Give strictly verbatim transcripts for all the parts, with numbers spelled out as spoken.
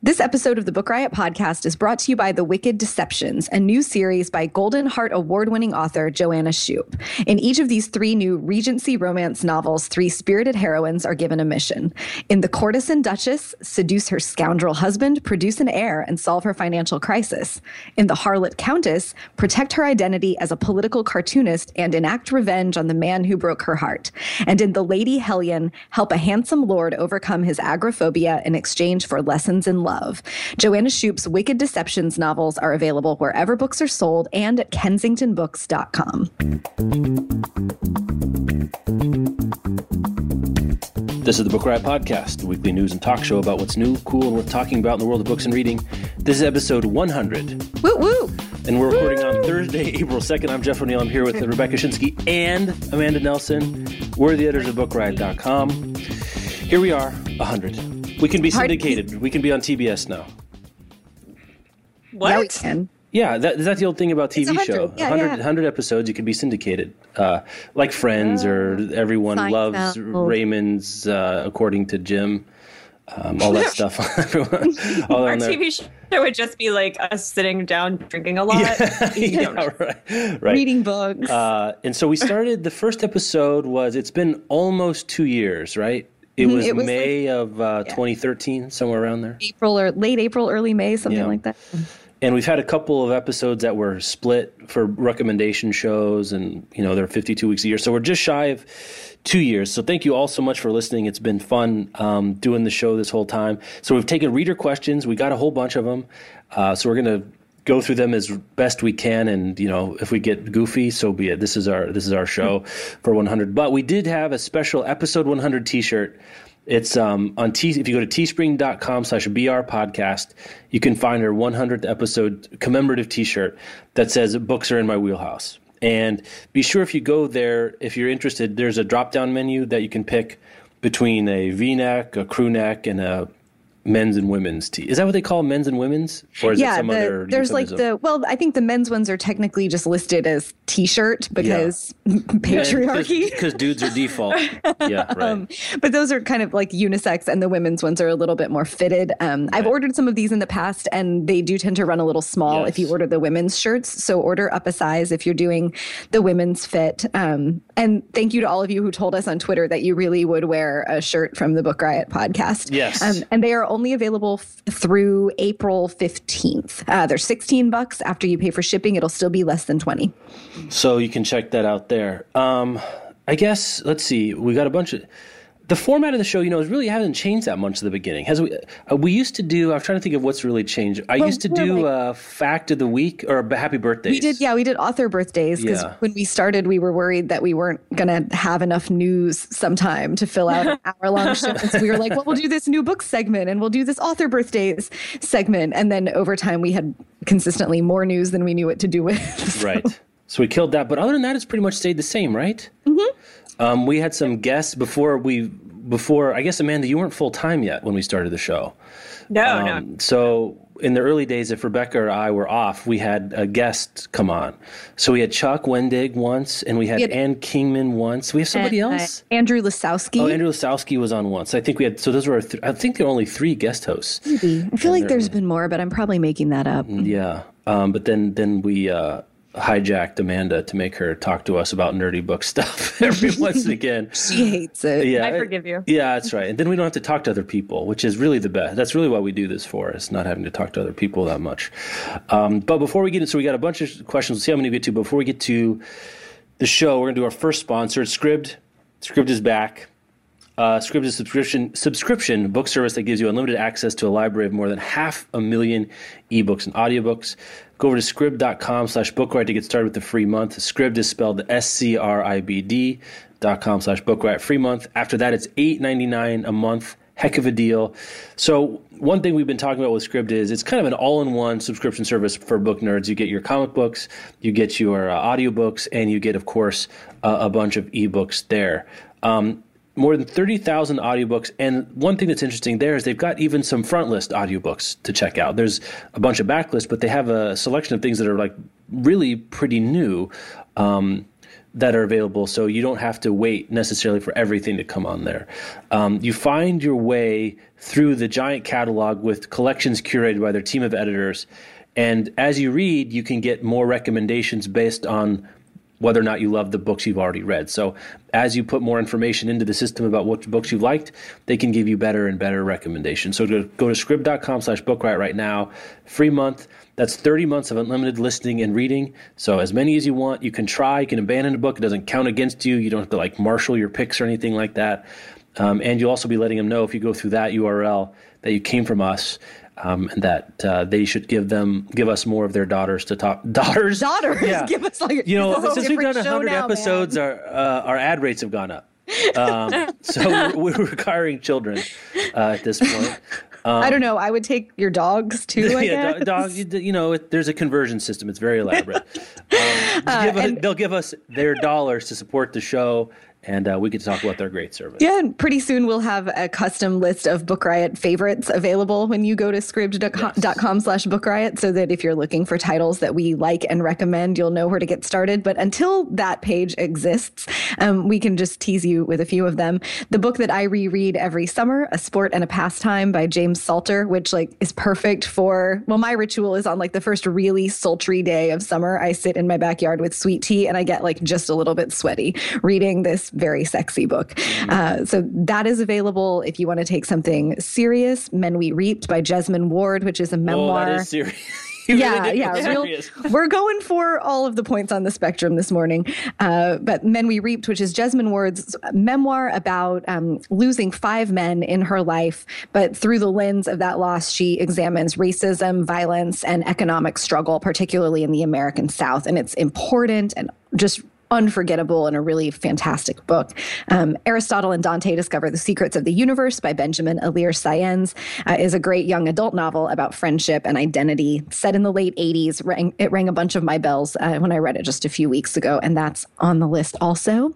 This episode of the Book Riot podcast is brought to you by The Wicked Deceptions, a new series by Golden Heart award-winning author Joanna Shoup. In each of these three new Regency romance novels, three spirited heroines are given a mission. In The Courtesan Duchess, seduce her scoundrel husband, produce an heir, and solve her financial crisis. In The Harlot Countess, protect her identity as a political cartoonist and enact revenge on the man who broke her heart. And in The Lady Hellion, help a handsome lord overcome his agoraphobia in exchange for lessons in love. Joanna Shoup's Wicked Deceptions novels are available wherever books are sold and at kensington books dot com. This is the Book Riot Podcast, the weekly news and talk show about what's new, cool, and worth talking about in the world of books and reading. This is episode one hundred. Woo woo! And we're recording woo! on Thursday, April second. I'm Jeff O'Neill. I'm here with Rebecca Shinsky and Amanda Nelson. We're the editors of book riot dot com. Here we are, one hundred. We can be syndicated. Hard. We can be on T B S now. What? Yeah, we can. Yeah, that, that's the old thing about T V show. Yeah, one hundred, yeah. one hundred episodes, you can be syndicated. Uh, like Friends oh. or Everyone Fine. Loves oh. Raymond's, uh, According to Jim. Um, all that stuff. all Our T V show would just be like us sitting down, drinking a lot. Yeah, yeah, right, right. Reading books. Uh, and so we started, the first episode was, it's been almost two years, right? It was, it was May like, of uh, yeah. twenty thirteen, somewhere around there. April or late April, early May, something yeah. like that. And we've had a couple of episodes that were split for recommendation shows, and you know, there are fifty-two weeks a year, so we're just shy of two years. So thank you all so much for listening. It's been fun um, doing the show this whole time. So we've taken reader questions. We got a whole bunch of them, uh, so we're going to go through them as best we can, and you know, if we get goofy, so be it. This is our this is our show for one hundred. But we did have a special episode one hundred T-shirt. It's um on T. If you go to teespring dot com slash b r podcast, you can find our one hundredth episode commemorative T-shirt that says "Books are in my wheelhouse." And be sure, if you go there, if you're interested, there's a drop-down menu that you can pick between a V-neck, a crew neck, and a men's and women's tea. Is that what they call men's and women's? Or is yeah, it some the, other there's euphemism? Like the, well, I think the men's ones are technically just listed as t-shirt because yeah. patriarchy. Because dudes are default. Yeah, right. Um, but those are kind of like unisex, and the women's ones are a little bit more fitted. Um, right. I've ordered some of these in the past, and they do tend to run a little small yes. if you order the women's shirts. So order up a size if you're doing the women's fit. Um, and thank you to all of you who told us on Twitter that you really would wear a shirt from the Book Riot podcast. Yes. Um, and they are all only available f- through April fifteenth. Uh, they're sixteen bucks. After you pay for shipping, it'll still be less than twenty. So you can check that out there. Um, I guess, let's see, we got a bunch of... The format of the show, you know, really hasn't changed that much at the beginning. Has we? Uh, we used to do. I'm trying to think of what's really changed. I well, used to do like, uh, fact of the week or happy birthdays. We did, yeah, we did author birthdays because yeah. when we started, we were worried that we weren't gonna have enough news sometime to fill out an hour long show. So we were like, well, we'll do this new book segment and we'll do this author birthdays segment, and then over time, we had consistently more news than we knew what to do with. So. Right. So we killed that, but other than that, it's pretty much stayed the same, right? Mm-hmm. Um, we had some guests before we, before, I guess, Amanda, you weren't full time yet when we started the show. No, um, no. So in the early days, if Rebecca or I were off, we had a guest come on. So we had Chuck Wendig once, and we had, we had Ann Kingman once. We have somebody and, else? Uh, Andrew Lasowski. Oh, Andrew Lasowski was on once. I think we had, so those were, our th- I think there were only three guest hosts. Maybe. I feel like there's been more, but I'm probably making that up. Yeah. Um, but then, then we, uh, hijacked Amanda to make her talk to us about nerdy book stuff every once again. She hates it. Yeah, I forgive you. Yeah, that's right. And then we don't have to talk to other people, which is really the best. That's really what we do this for, is not having to talk to other people that much. Um, but before we get into, so we got a bunch of questions. We'll see how many we get to. Before we get to the show, we're going to do our first sponsor, Scribd. Scribd is back. Uh, Scribd is a subscription, subscription book service that gives you unlimited access to a library of more than half a million ebooks and audiobooks. Go over to scribd dot com slash book riot to get started with the free month. Scribd is spelled S C R I B D dot com slash book riot free month. After that, it's eight ninety-nine a month, heck of a deal. So one thing we've been talking about with Scribd is it's kind of an all-in-one subscription service for book nerds. You get your comic books, you get your uh, audiobooks, and you get, of course, uh, a bunch of ebooks there. Um, more than thirty thousand audiobooks. And one thing that's interesting there is they've got even some front list audiobooks to check out. There's a bunch of backlists, but they have a selection of things that are like really pretty new um, that are available. So you don't have to wait necessarily for everything to come on there. Um, you find your way through the giant catalog with collections curated by their team of editors. And as you read, you can get more recommendations based on whether or not you love the books you've already read. So as you put more information into the system about what books you've liked, they can give you better and better recommendations. So go, go to scribd.com slash bookriot right now. Free month. That's thirty months of unlimited listening and reading. So as many as you want, you can try. You can abandon a book. It doesn't count against you. You don't have to like marshal your picks or anything like that. Um, and you'll also be letting them know if you go through that U R L that you came from us. Um, and that uh, they should give them give us more of their daughters to talk daughters daughters yeah. Give us like you know since we've done one hundred episodes now, our uh, our ad rates have gone up, um, so we're, we're requiring children uh, at this point. Um, I don't know. I would take your dogs too. I yeah, guess. Dog, you, you know, it, there's a conversion system. It's very elaborate. Um, uh, give and, a, they'll give us their dollars to support the show. And uh, we could talk about their great service. Yeah, and pretty soon we'll have a custom list of Book Riot favorites available when you go to scribd dot com slash Book Riot, so that if you're looking for titles that we like and recommend, you'll know where to get started. But until that page exists, um, we can just tease you with a few of them. The book that I reread every summer, A Sport and a Pastime by James Salter, which like is perfect for, well, my ritual is on like the first really sultry day of summer, I sit in my backyard with sweet tea and I get like just a little bit sweaty reading this very sexy book. Uh, so that is available if you want to take something serious. Men We Reaped by Jesmyn Ward, which is a memoir. Oh, that is serious. You yeah, really yeah. Real, we're going for all of the points on the spectrum this morning. Uh, but Men We Reaped, which is Jesmyn Ward's memoir about um, losing five men in her life. But through the lens of that loss, she examines racism, violence, and economic struggle, particularly in the American South. And it's important and just unforgettable and a really fantastic book. Um, Aristotle and Dante Discover the Secrets of the Universe by Benjamin Alir Sayens uh, is a great young adult novel about friendship and identity set in the late eighties. Rang, it rang a bunch of my bells uh, when I read it just a few weeks ago, and that's on the list also.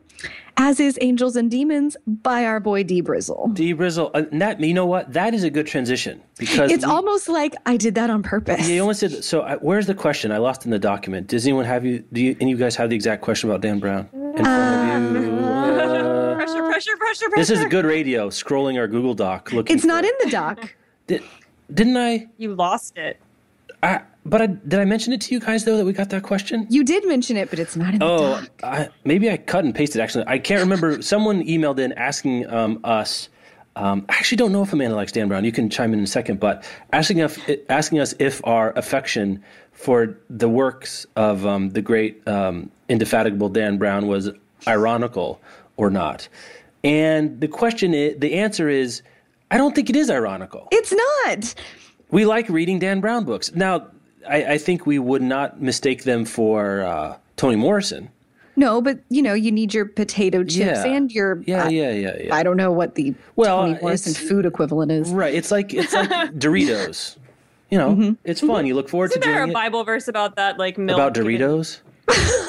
As is Angels and Demons by our boy D. Brizzle. D. Brizzle. Uh, that, you know what? That is a good transition. because It's we, almost like I did that on purpose. Yeah, you almost did. So I, where's the question? I lost in the document. Does anyone have you, do you, any of you guys have the exact question about Dan Brown in front um, of you? Uh, pressure, pressure, pressure, pressure. This is good radio, scrolling our Google Doc. Looking. It's not it. in the doc. Did, didn't I? You lost it. I, but I, did I mention it to you guys, though, that we got that question? You did mention it, but it's not in the oh, doc. Oh, maybe I cut and pasted, actually. I can't remember. Someone emailed in asking um, us, um, I actually don't know if Amanda likes Dan Brown. You can chime in in a second, but asking if, asking us if our affection for the works of um, the great um, indefatigable Dan Brown was ironical or not. And the question is, the answer is, I don't think it is ironical. It's not. We like reading Dan Brown books. Now, I, I think we would not mistake them for uh, Toni Morrison. No, but, you know, you need your potato chips yeah. and your yeah, – uh, yeah, yeah, yeah. I don't know what the well, Toni Morrison food equivalent is. Right. It's like it's like Doritos. You know, mm-hmm. it's fun. You look forward Isn't to doing it. Isn't there a Bible verse about that, like milk? About Doritos?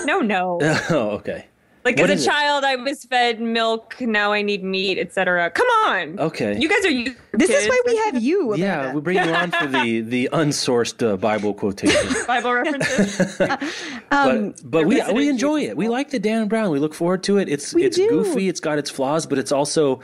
no, no. Oh, okay. Like, what as a child, it? I was fed milk. Now I need meat, et cetera. Come on. Okay. You guys are you. This kids. is why we have you. Amanda. Yeah, we bring you on for the the unsourced uh, Bible quotation. Bible references. uh, um, but but we we enjoy it. We like the Dan Brown. We look forward to it. It's we it's do. goofy. It's got its flaws, but it's also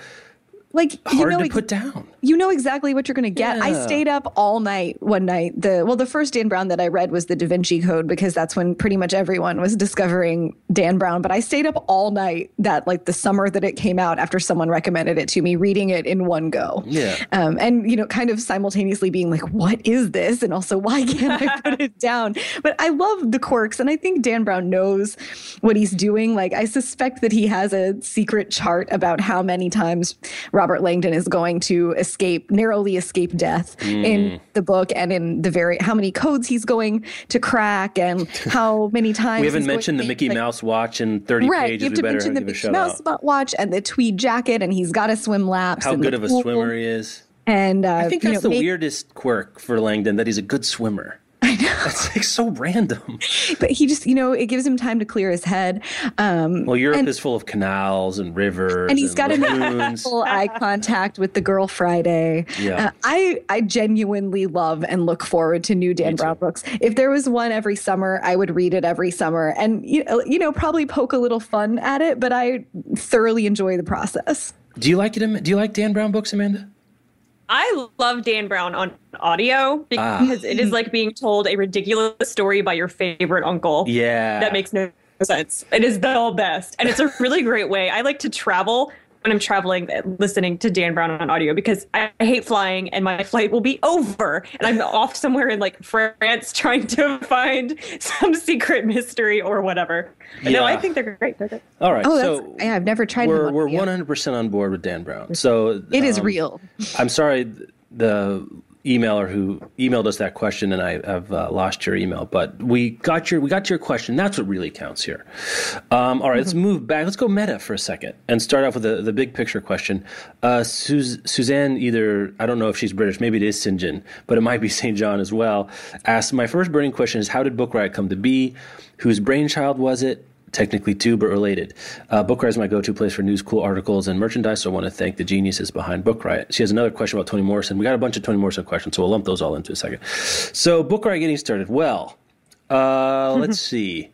like hard you know, to put down. You know exactly what you're going to get. Yeah. I stayed up all night one night. The well, the first Dan Brown that I read was The Da Vinci Code, because that's when pretty much everyone was discovering Dan Brown. But I stayed up all night that like the summer that it came out after someone recommended it to me, reading it in one go. Yeah. Um, and you know, kind of simultaneously being like, "What is this?" and also, "Why can't I put it down?" But I love the quirks, and I think Dan Brown knows what he's doing. Like I suspect that he has a secret chart about how many times Robert Langdon is going to escape, narrowly escape death mm. in the book, and in the very, how many codes he's going to crack and how many times. We haven't mentioned the Mickey like, Mouse watch in thirty right, pages. You have to we mention the Mickey Mouse out. watch and the tweed jacket, and he's got a swim laps. How good of pool. a swimmer he is. And uh, I think that's you know, the maybe, weirdest quirk for Langdon, that he's a good swimmer. I know. That's like so random. But he just, you know, it gives him time to clear his head. Um, well, Europe and, is full of canals and rivers. And he's and got a full eye contact with the girl Friday. Yeah. Uh, I, I genuinely love and look forward to new Dan Brown books. If there was one every summer, I would read it every summer. And, you know, you know, probably poke a little fun at it, but I thoroughly enjoy the process. Do you like it? Do you like Dan Brown books, Amanda? I love Dan Brown on audio because ah. it is like being told a ridiculous story by your favorite uncle. Yeah. That makes no sense. It is the best. And it's a really great way. I like to travel when I'm traveling, listening to Dan Brown on audio, because I hate flying and my flight will be over and I'm off somewhere in like France trying to find some secret mystery or whatever. Yeah. No, I think they're great. They're great. All right. Oh, so yeah, I've never tried. We're we're one hundred percent on board with Dan Brown. So it um, is real. I'm sorry, the emailer who emailed us that question, and I have uh, lost your email, but we got your we got your question. That's what really counts here. Um, all right, mm-hmm. let's move back. Let's go meta for a second and start off with the, the big picture question. Uh, Sus- Suzanne, either I don't know if she's British, maybe it is Saint John, but it might be Saint John as well. Asked, my first burning question is, how did Book Riot come to be? Whose brainchild was it? Technically two, but related. Uh, Book Riot is my go-to place for news, cool articles, and merchandise, so I want to thank the geniuses behind Book Riot. She has another question about Toni Morrison. We got a bunch of Toni Morrison questions, so we'll lump those all into a second. So Book Riot getting started. Well, uh, let's see.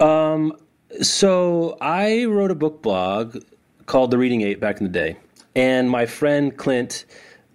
Um, so I wrote a book blog called The Reading Eight back in the day, and my friend Clint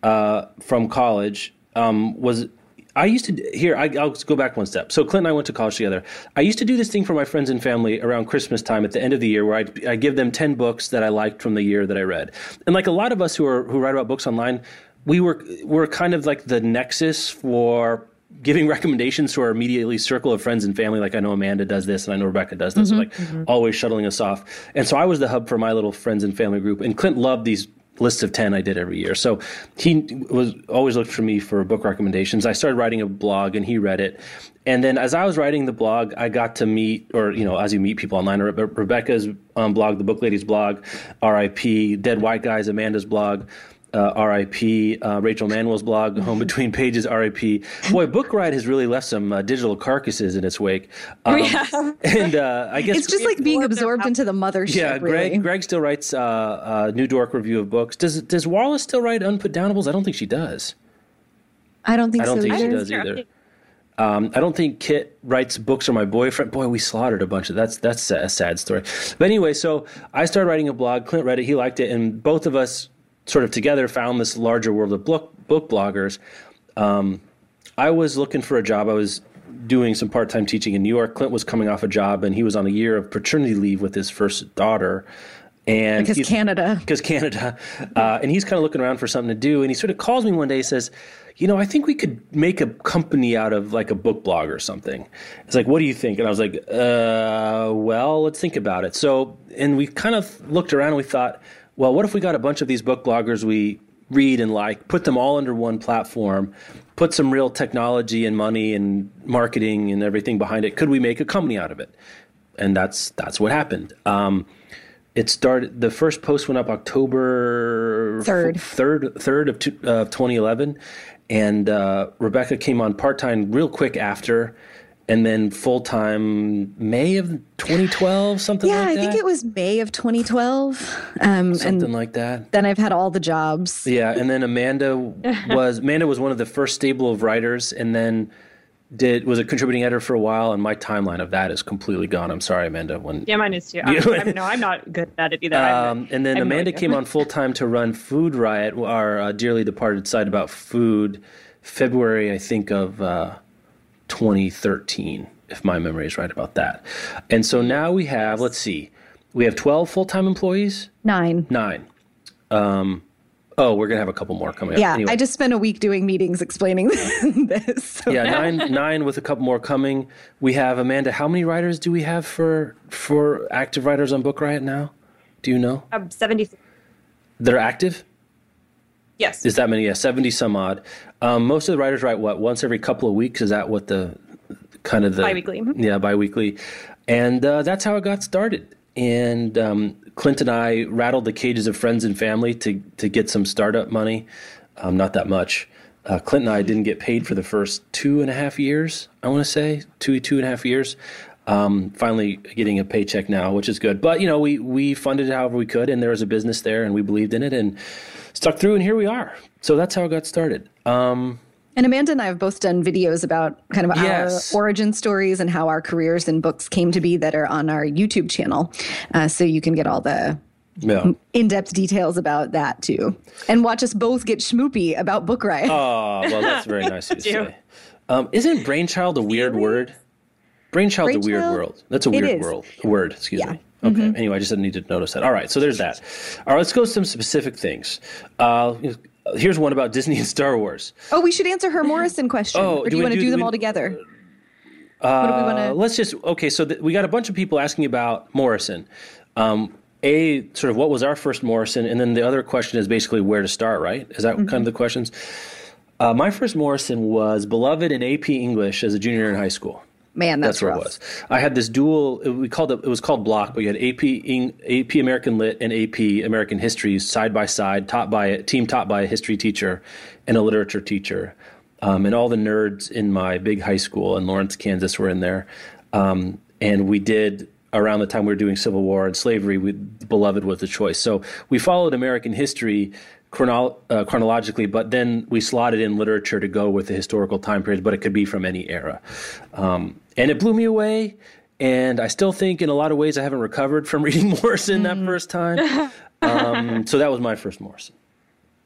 uh, from college um, was... I used to, here, I, I'll go back one step. So Clint and I went to college together. I used to do this thing for my friends and family around Christmas time at the end of the year where I'd, I'd give them ten books that I liked from the year that I read. And like a lot of us who are who write about books online, we were, were kind of like the nexus for giving recommendations to our immediately circle of friends and family. Like I know Amanda does this and I know Rebecca does this. Mm-hmm, so like mm-hmm. always shuttling us off. And so I was the hub for my little friends and family group. And Clint loved these lists of ten I did every year. So he was always looked for me for book recommendations. I started writing a blog and he read it. And then as I was writing the blog, I got to meet, or, you know, as you meet people online, Re- Rebecca's um, blog, the Book Ladies blog, R I P, Dead White Guys, Amanda's blog, uh, R I P, uh, Rachel Manuel's blog, Home Between Pages, R I P. Boy, Book Riot has really left some uh, digital carcasses in its wake. Um, yeah. And uh, I guess it's just like being absorbed into the mothership. Yeah, Greg. Really. Greg still writes a uh, uh, New Dork review of books. Does Does Wallace still write Unputdownables? I don't think she does. I don't think. I don't so think either. she does either. Um, I don't think Kit writes books or my boyfriend. Boy, we slaughtered a bunch of that's that's a sad story. But anyway, so I started writing a blog. Clint read it. He liked it, and both of us sort of together found this larger world of book, book bloggers. Um, I was looking for a job. I was doing some part-time teaching in New York. Clint was coming off a job, and he was on a year of paternity leave with his first daughter. And because Canada. Because Canada. Uh, and he's kind of looking around for something to do. And he sort of calls me one day and says, you know, I think we could make a company out of like a book blog or something. It's like, what do you think? And I was like, uh, well, let's think about it. So, and we kind of looked around and we thought, well, what if we got a bunch of these book bloggers we read and like, put them all under one platform, put some real technology and money and marketing and everything behind it? Could we make a company out of it? And that's that's what happened. Um, it started. The first post went up October third, third, third of two, uh, twenty eleven, and uh, Rebecca came on part time real quick after. And then full-time May of twenty twelve, something yeah, like that? Yeah, I think it was May of twenty twelve. Um, something and like that. Then I've had all the jobs. Yeah, and then Amanda was Amanda was one of the first stable of writers, and then did was a contributing editor for a while, and my timeline of that is completely gone. I'm sorry, Amanda. When, yeah, mine is too. I'm, I'm, no, I'm not good at it either. Um, and then Amanda no came on full-time to run Food Riot, our uh, dearly departed site about food, February, I think, of... Uh, twenty thirteen, if my memory is right about that. And so now we have, let's see, we have twelve full-time employees? Nine. Nine. Um, oh, we're going to have a couple more coming up. Yeah, anyway. I just spent a week doing meetings explaining this. So. Yeah, nine nine with a couple more coming. We have, Amanda, how many writers do we have for for active writers on Book Riot now? Do you know? Um, seventy. That are active? Yes. Is that many? Yeah, seventy some odd. Um, most of the writers write, what, once every couple of weeks? Is that what the kind of the... Bi-weekly. Yeah, bi-weekly. And uh, that's how it got started. And um, Clint and I rattled the cages of friends and family to, to get some startup money. Um, not that much. Uh, Clint and I didn't get paid for the first two and a half years, I want to say, two, two and a half years. Um, finally getting a paycheck now, which is good. But, you know, we, we funded it however we could, and there was a business there, and we believed in it and stuck through, and here we are. So that's how it got started. Um, and Amanda and I have both done videos about kind of yes. our origin stories and how our careers and books came to be that are on our YouTube channel. Uh, so you can get all the yeah. in-depth details about that, too. And watch us both get schmoopy about Book Riot. Oh, well, that's very nice of you to say. Um, isn't brainchild a weird word? Brainchild's a weird world. That's a weird world word, excuse yeah. me. Okay. Mm-hmm. Anyway, I just didn't need to notice that. All right, so there's that. All right, let's go to some specific things. Uh, here's one about Disney and Star Wars. Oh, we should answer her Morrison question. Oh, or do, do you want to do, do them we, all together? Uh, what do we want to? Let's just, okay, so th- we got a bunch of people asking about Morrison. Um, a, sort of what was our first Morrison? And then the other question is basically where to start, right? Is that mm-hmm. kind of the questions? Uh, my first Morrison was Beloved in A P English as a junior in high school. Man, that's, that's where rough. It was. I had this dual. We called it. It was called Block, but you had A P American Lit and A P American History side by side, taught by a team, taught by a history teacher and a literature teacher, um, and all the nerds in my big high school in Lawrence, Kansas, were in there. Um, and we did around the time we were doing Civil War and slavery. We, Beloved was the choice, so we followed American history. Chronolo- uh, chronologically, but then we slotted in literature to go with the historical time period, but it could be from any era. Um, and it blew me away, and I still think in a lot of ways I haven't recovered from reading Morrison mm. that first time. Um, so that was my first Morrison.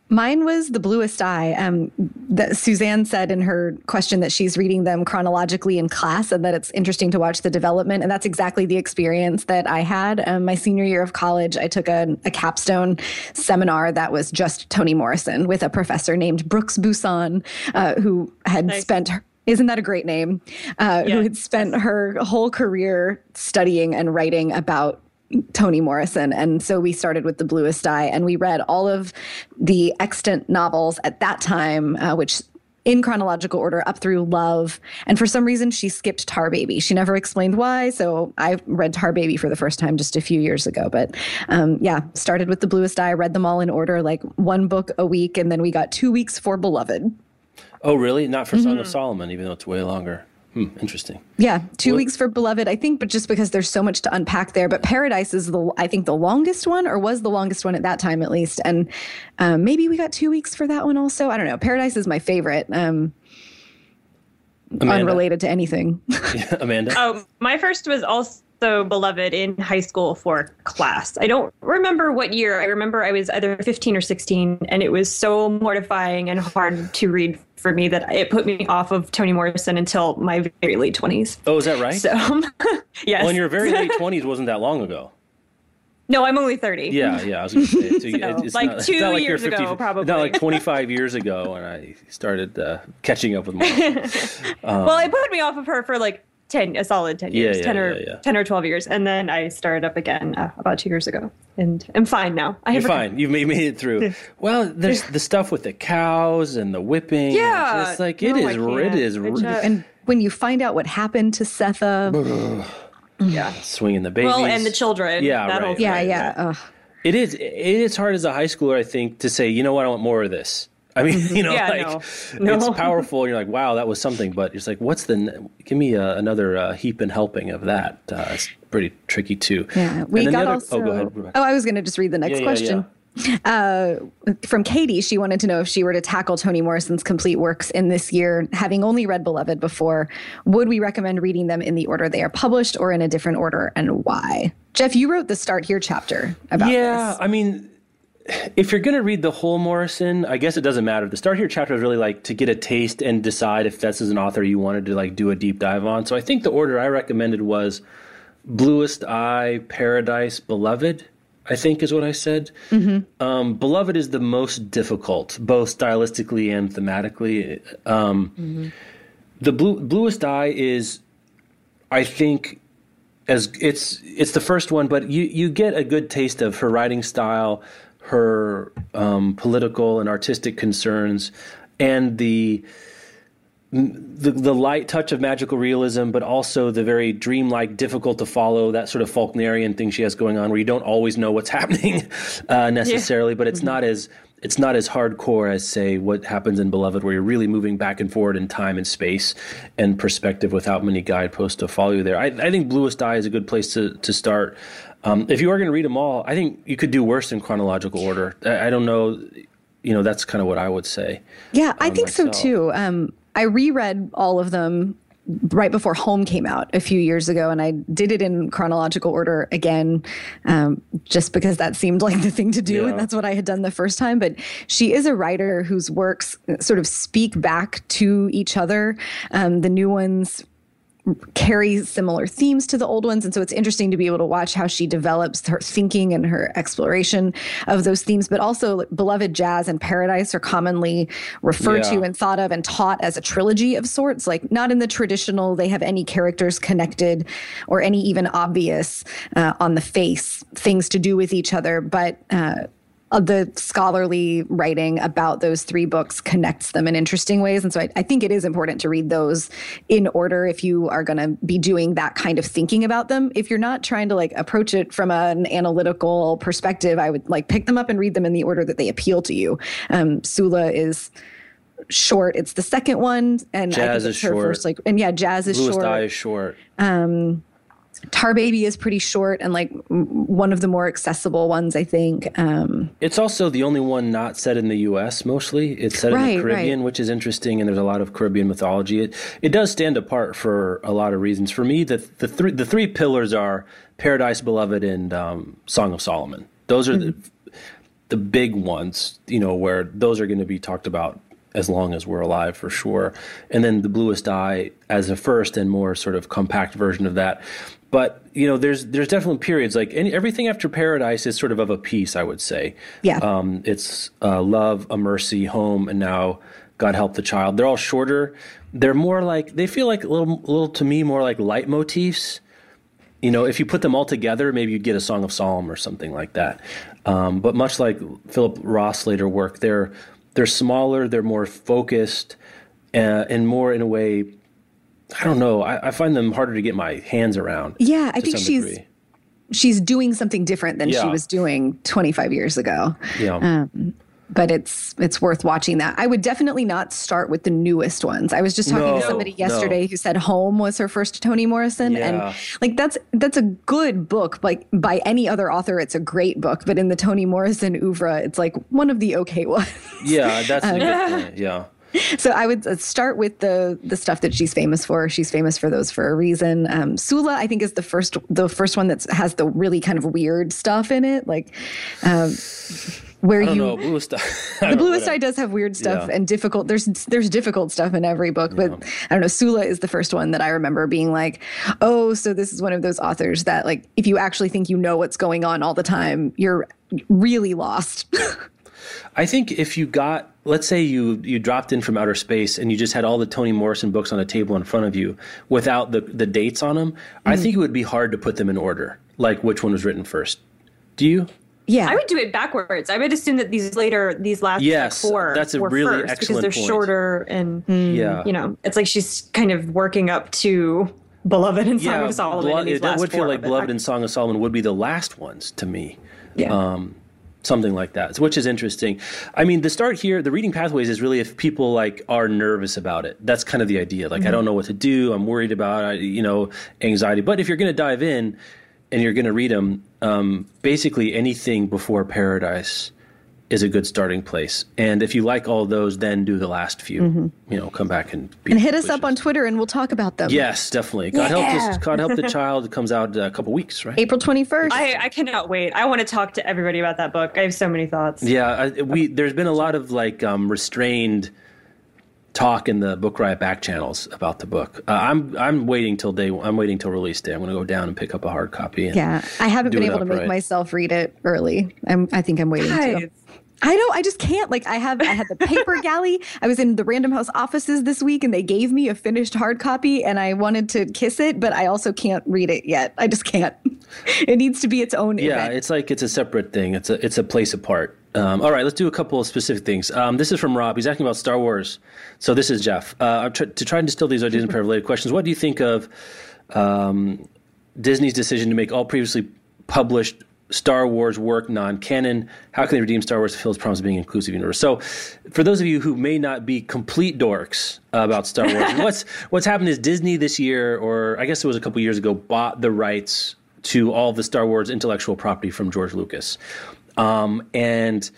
Mine was The Bluest Eye. Um, that Suzanne said in her question that she's reading them chronologically in class and that it's interesting to watch the development. And that's exactly the experience that I had. Um, my senior year of college, I took a, a capstone seminar that was just Toni Morrison with a professor named Brooks Busan, uh, who had nice. spent her Isn't that a great name? Uh, yeah. Who had spent her whole career studying and writing about Toni Morrison. And so we started with The Bluest Eye, and we read all of the extant novels at that time, uh, which in chronological order up through Love. And for some reason, she skipped Tar Baby. She never explained why. So I read Tar Baby for the first time just a few years ago. But um, yeah, started with The Bluest Eye, read them all in order, like one book a week. And then we got two weeks for Beloved. Oh, really? Not for mm-hmm. Song of Solomon, even though it's way longer. Hmm, interesting. Yeah, two well, weeks for Beloved, I think, but just because there's so much to unpack there. But Paradise is, the I think, the longest one, or was the longest one at that time, at least. And um, maybe we got two weeks for that one also. I don't know. Paradise is my favorite, um, unrelated to anything. Yeah, Amanda? Oh, my first was also Beloved in high school for class. I don't remember what year. I remember I was either fifteen or sixteen, and it was so mortifying and hard to read for me that it put me off of Toni Morrison until my very late twenties. Oh, is that right? So, yes. Well, in your very late twenties wasn't that long ago. No, I'm only thirty. Yeah, yeah. I was going to say. So so, it, it's like not, two it's not like years fifty, ago, probably. Not like twenty-five years ago when I started uh, catching up with Morrison. Um, well, it put me off of her for like ten, a solid ten years, yeah, yeah, ten, or, yeah, yeah. ten or twelve years. And then I started up again uh, about two years ago. And I'm fine now. I You're fine. Come. You've made it through. Well, there's the stuff with the cows and the whipping. Yeah. It's just like, no, it, is, it is. It is. And when you find out what happened to Setha. Yeah. Swinging the babies. Well, and the children. Yeah, that right, whole yeah, right, yeah. Right. It is. It is hard as a high schooler, I think, to say, you know what, I want more of this. I mean, you know, yeah, like no. No. It's powerful. You're like, wow, that was something. But it's like, what's the – give me uh, another uh, heap and helping of that. Uh, it's pretty tricky too. Yeah, we got other, also – oh, go ahead, Rebecca. Oh, I was going to just read the next yeah, question. Yeah, yeah. Uh, from Katie, she wanted to know if she were to tackle Toni Morrison's complete works in this year, having only read Beloved before, would we recommend reading them in the order they are published or in a different order, and why? Jeff, you wrote the Start Here chapter about yeah, this. Yeah, I mean – if you're going to read the whole Morrison, I guess it doesn't matter. The Start Here chapter is really like to get a taste and decide if this is an author you wanted to like do a deep dive on. So I think the order I recommended was Bluest Eye, Paradise, Beloved, I think is what I said. Mm-hmm. Um, Beloved is the most difficult, both stylistically and thematically. Um, mm-hmm. The blue, Bluest Eye is, I think, as it's it's the first one, but you you get a good taste of her writing style, her um, political and artistic concerns, and the, the the light touch of magical realism, but also the very dreamlike, difficult to follow, that sort of Faulknerian thing she has going on, where you don't always know what's happening uh, necessarily, yeah. but it's mm-hmm. not as it's not as hardcore as, say, what happens in Beloved, where you're really moving back and forward in time and space and perspective without many guideposts to follow you there. I, I think Bluest Eye is a good place to, to start. Um, if you are going to read them all, I think you could do worse in chronological order. I, I don't know. You know, that's kind of what I would say. Yeah, um, I think myself. so, too. Um, I reread all of them right before Home came out a few years ago, and I did it in chronological order again, um, just because that seemed like the thing to do, yeah. and that's what I had done the first time. But she is a writer whose works sort of speak back to each other. Um, the new ones carry similar themes to the old ones, and so it's interesting to be able to watch how she develops her thinking and her exploration of those themes. But also, like, Beloved, Jazz, and Paradise are commonly referred yeah. to and thought of and taught as a trilogy of sorts, like not in the traditional they have any characters connected or any even obvious uh, on the face things to do with each other, but uh the scholarly writing about those three books connects them in interesting ways. And so I, I think it is important to read those in order if you are going to be doing that kind of thinking about them. If you're not trying to like approach it from an analytical perspective, I would like pick them up and read them in the order that they appeal to you. Um, Sula is short. It's the second one. And Jazz I think it's is her short. First, like, and yeah, Jazz is Bluest short. Eye is short. Um, Tar Baby is pretty short and like one of the more accessible ones, I think. Um, it's also the only one not set in the U S mostly. It's set right, in the Caribbean, right. which is interesting, and there's a lot of Caribbean mythology. It it does stand apart for a lot of reasons. For me, the the three the three pillars are Paradise, Beloved, and um, Song of Solomon. Those are mm-hmm. the the big ones, you know, where those are going to be talked about as long as we're alive, for sure. And then The Bluest Eye as a first and more sort of compact version of that. But, you know, there's there's definitely periods. Like any, everything after Paradise is sort of of a piece, I would say. Yeah. Um, it's uh, Love, A Mercy, Home, and now God Help the Child. They're all shorter. They're more like, they feel like a little, little to me, more like leitmotifs. You know, if you put them all together, maybe you'd get a Song of Solomon or something like that. Um, but much like Philip Roth's later work, they're they're smaller, they're more focused, uh, and more in a way... I don't know. I, I find them harder to get my hands around. Yeah, I think she's degree. she's doing something different than yeah. she was doing twenty-five years ago. Yeah. Um, but it's it's worth watching that. I would definitely not start with the newest ones. I was just talking no, to somebody yesterday no. who said Home was her first Toni Morrison. Yeah. And like that's that's a good book. Like by any other author, it's a great book. But in the Toni Morrison oeuvre, it's like one of the okay ones. Yeah, that's um, a good point. Yeah. So I would start with the the stuff that she's famous for. She's famous for those for a reason. Um, Sula, I think, is the first the first one that has the really kind of weird stuff in it, like um, where I don't you know, Bluest Eye. The Bluest Eye does have weird stuff yeah. and difficult. There's there's difficult stuff in every book, but yeah. I don't know. Sula is the first one that I remember being like, oh, so this is one of those authors that like if you actually think you know what's going on all the time, you're really lost. I think if you got, let's say you you dropped in from outer space and you just had all the Toni Morrison books on a table in front of you without the, the dates on them, mm. I think it would be hard to put them in order, like which one was written first. Do you? Yeah. I would do it backwards. I would assume that these later, these last yes, four that's a were really first excellent because they're point. Shorter and, mm. yeah. you know, it's like she's kind of working up to Beloved and Song yeah, of Solomon. Blo- it, that would feel like Beloved and Song of Solomon would be the last ones to me. Yeah. Um, Something like that, which is interesting. I mean, the start here, the reading pathways is really if people like are nervous about it. That's kind of the idea. Like, mm-hmm. I don't know what to do. I'm worried about, you know, anxiety. But if you're going to dive in and you're going to read them, um, basically anything before Paradise is a good starting place. And if you like all those, then do the last few. Mm-hmm. You know, come back and be and hit us up on Twitter and we'll talk about them. Yes, definitely. God yeah. help this, God help the child comes out a couple weeks, right? April twenty-first. I, I cannot wait. I want to talk to everybody about that book. I have so many thoughts. Yeah, I, we there's been a lot of like um, restrained talk in the Book Riot back channels about the book. Uh, I'm I'm waiting till day. I'm waiting till release day. I'm going to go down and pick up a hard copy. And yeah, I haven't been able to make right. myself read it early. I'm I think I'm waiting. Guys. To. I don't, I just can't. Like I have, I had the paper galley. I was in the Random House offices this week and they gave me a finished hard copy and I wanted to kiss it, but I also can't read it yet. I just can't. It needs to be its own yeah, event. Yeah, it's like, it's a separate thing. It's a, it's a place apart. Um, all right, let's do a couple of specific things. Um, this is from Rob. He's asking about Star Wars. So this is Jeff. Uh, to try and distill these ideas into related questions, what do you think of um, Disney's decision to make all previously published Star Wars work non-canon? How can they redeem Star Wars to fulfill its promise of being an inclusive universe? So for those of you who may not be complete dorks about Star Wars, what's what's happened is Disney this year, or I guess it was a couple years ago, bought the rights to all the Star Wars intellectual property from George Lucas. Um, and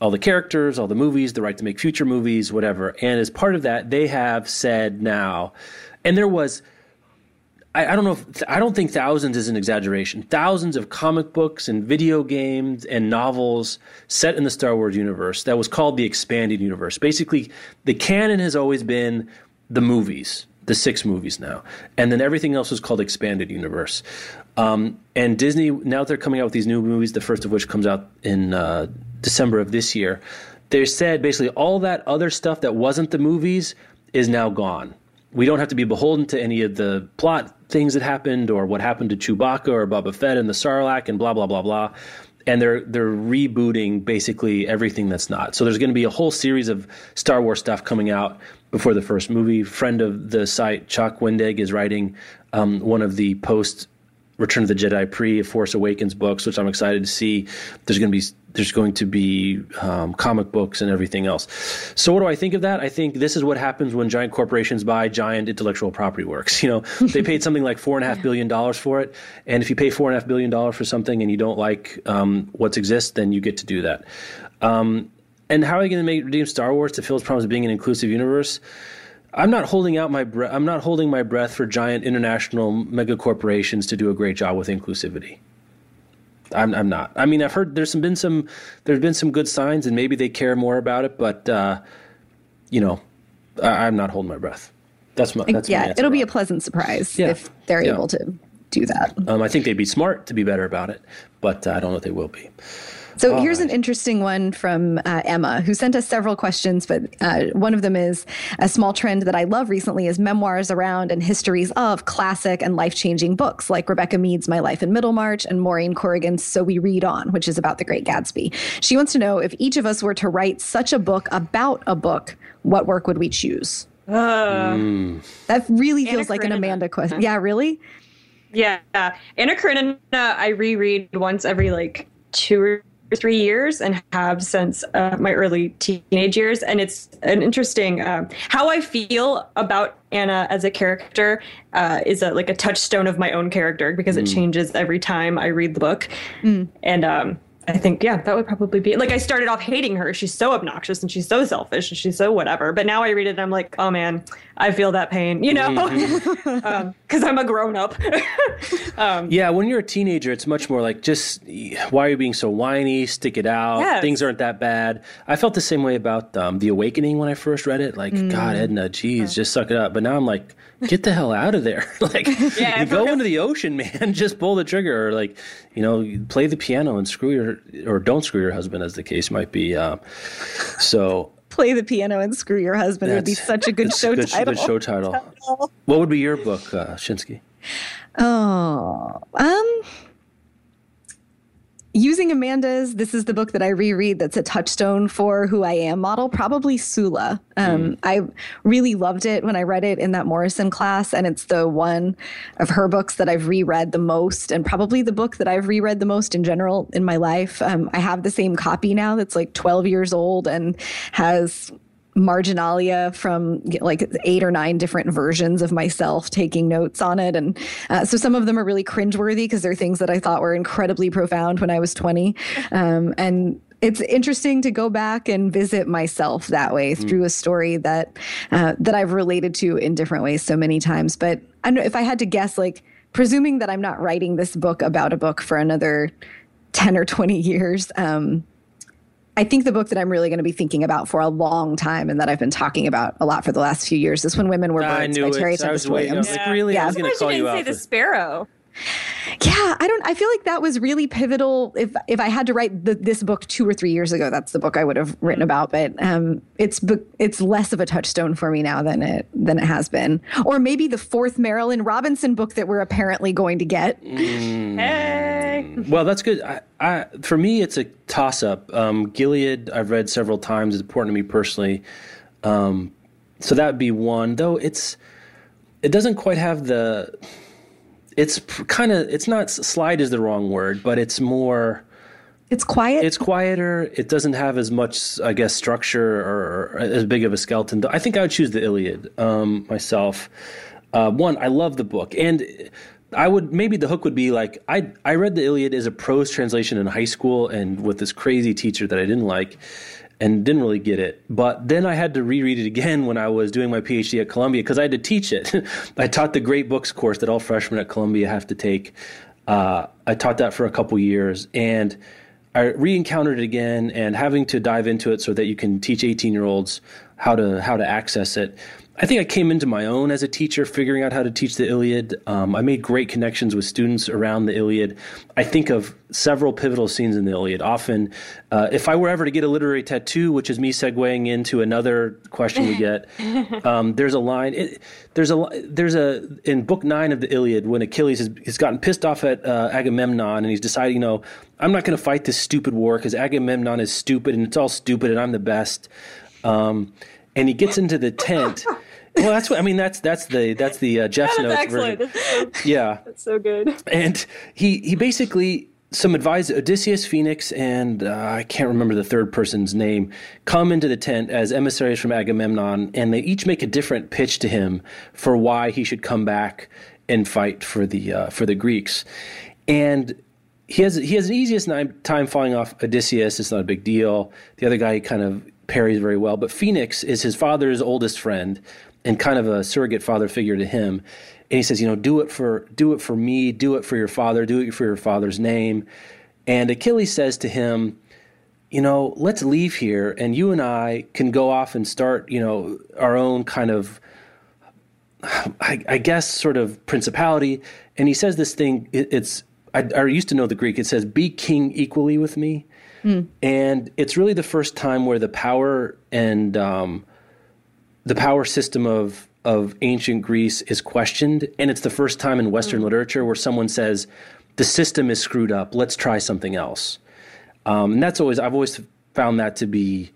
all the characters, all the movies, the right to make future movies, whatever. And as part of that, they have said now, and there was, I, I don't know, if, I don't think thousands is an exaggeration. Thousands of comic books and video games and novels set in the Star Wars universe that was called the expanded universe. Basically, the canon has always been the movies, the six movies now. And then everything else was called expanded universe. Um, and Disney, now that they're coming out with these new movies, the first of which comes out in uh, December of this year, they said basically all that other stuff that wasn't the movies is now gone. We don't have to be beholden to any of the plot things that happened or what happened to Chewbacca or Boba Fett and the Sarlacc and blah, blah, blah, blah. And they're they're rebooting basically everything that's not. So there's going to be a whole series of Star Wars stuff coming out before the first movie. Friend of the site, Chuck Wendig, is writing um, one of the post- Return of the Jedi pre Force Awakens books, which I'm excited to see. There's going to be there's going to be um, comic books and everything else. So what do I think of that? I think this is what happens when giant corporations buy giant intellectual property works. You know, they paid something like four and a half billion dollars for it, and if you pay four and a half billion dollars for something and you don't like um, what exists, then you get to do that. Um, and how are they going to make redeem Star Wars to fulfill its promise of being an inclusive universe? I'm not holding out my breath. I'm not holding my breath for giant international mega corporations to do a great job with inclusivity. I'm, I'm not. I mean, I've heard there's some, been some there's been some good signs, and maybe they care more about it. But uh, you know, I, I'm not holding my breath. That's my that's yeah. My it'll be a pleasant surprise yeah. if they're yeah. able to do that. Um, I think they'd be smart to be better about it, but uh, I don't know if they will be. So All here's right. an interesting one from uh, Emma, who sent us several questions, but uh, one of them is, a small trend that I love recently is memoirs around and histories of classic and life-changing books, like Rebecca Mead's My Life in Middlemarch and Maureen Corrigan's So We Read On, which is about the Great Gatsby. She wants to know, if each of us were to write such a book about a book, what work would we choose? Uh, mm. That really feels Anna like Karenina. An Amanda question. Yeah, really? Yeah. Anna Karenina, I reread once every, like, two or for three years and have since uh, my early teenage years. And it's an interesting, um, how I feel about Anna as a character uh, is a, like a touchstone of my own character because mm. it changes every time I read the book. Mm. And um, I think, yeah, that would probably be, like I started off hating her. She's so obnoxious and she's so selfish and she's so whatever. But now I read it and I'm like, oh man, I feel that pain, you know, because um, I'm a grown up. um, yeah, when you're a teenager, it's much more like just, why are you being so whiny? Stick it out. Yes. Things aren't that bad. I felt the same way about um, The Awakening when I first read it. Like, mm. God, Edna, geez, oh. just suck it up. But now I'm like, get the hell out of there. Like, yeah, you go real. Into the ocean, man. Just pull the trigger. Or like, you know, play the piano and screw your, or don't screw your husband, as the case might be. Um, so... Play the piano and screw your husband. It would be such a good show good, title. Good show title. What would be your book, uh, Shinsky? Oh, um, using Amanda's, this is the book that I reread that's a touchstone for who I am model, probably Sula. Um, mm. I really loved it when I read it in that Morrison class, and it's the one of her books that I've reread the most, and probably the book that I've reread the most in general in my life. Um, I have the same copy now that's like twelve years old and has marginalia from like eight or nine different versions of myself taking notes on it. And uh, so some of them are really cringeworthy because they're things that I thought were incredibly profound when I was twenty. Um, and it's interesting to go back and visit myself that way mm. through a story that, uh, that I've related to in different ways so many times. But I don't know if I had to guess, like presuming that I'm not writing this book about a book for another ten or twenty years, um, I think the book that I'm really going to be thinking about for a long time and that I've been talking about a lot for the last few years is When Women Were Birds by Terry Tempest Williams. I was waiting. I was like, really? I was going to call you out. I was going to say The Sparrow. Yeah, I don't, I feel like that was really pivotal. If if I had to write the, this book two or three years ago, that's the book I would have written about. But um, it's it's less of a touchstone for me now than it than it has been. Or maybe the fourth Marilynne Robinson book that we're apparently going to get. Mm. Hey, well, that's good. I, I for me, it's a toss up. Um, Gilead, I've read several times. It's important to me personally. Um, so that would be one. Though it's it doesn't quite have the. It's kind of, it's not, slide is the wrong word, but it's more. It's quiet? It's quieter. It doesn't have as much, I guess, structure or, or as big of a skeleton. I think I would choose The Iliad um, myself. Uh, one, I love the book. And I would, maybe the hook would be like, I I read The Iliad as a prose translation in high school and with this crazy teacher that I didn't like and didn't really get it. But then I had to reread it again when I was doing my PhD at Columbia because I had to teach it. I taught the Great Books course that all freshmen at Columbia have to take. Uh, I taught that for a couple years, and I re-encountered it again and having to dive into it so that you can teach eighteen-year-olds how to how to access it. I think I came into my own as a teacher, figuring out how to teach the Iliad. Um, I made great connections with students around the Iliad. I think of several pivotal scenes in the Iliad. Often, uh, if I were ever to get a literary tattoo, which is me segueing into another question we get, um, there's a line. It, there's a there's a in book nine of the Iliad when Achilles has, has gotten pissed off at uh, Agamemnon and he's deciding, you know, I'm not going to fight this stupid war because Agamemnon is stupid and it's all stupid and I'm the best. Um, and he gets into the tent. Well, that's what I mean. That's that's the that's the uh, Jeff's notes excellent. Version. That's so, yeah, that's so good. And he he basically some advised Odysseus, Phoenix, and uh, I can't remember the third person's name come into the tent as emissaries from Agamemnon, and they each make a different pitch to him for why he should come back and fight for the uh, for the Greeks. And he has he has the easiest time falling off Odysseus. It's not a big deal. The other guy kind of parries very well, but Phoenix is his father's oldest friend and kind of a surrogate father figure to him. And he says, you know, do it for do it for me, do it for your father, do it for your father's name. And Achilles says to him, you know, let's leave here and you and I can go off and start, you know, our own kind of, I, I guess, sort of principality. And he says this thing, it, it's, I, I used to know the Greek, it says, be king equally with me. Mm. And it's really the first time where the power and, um, the power system of of ancient Greece is questioned, and it's the first time in Western mm-hmm. literature where someone says, the system is screwed up, let's try something else. Um, and that's always, I've always found that to be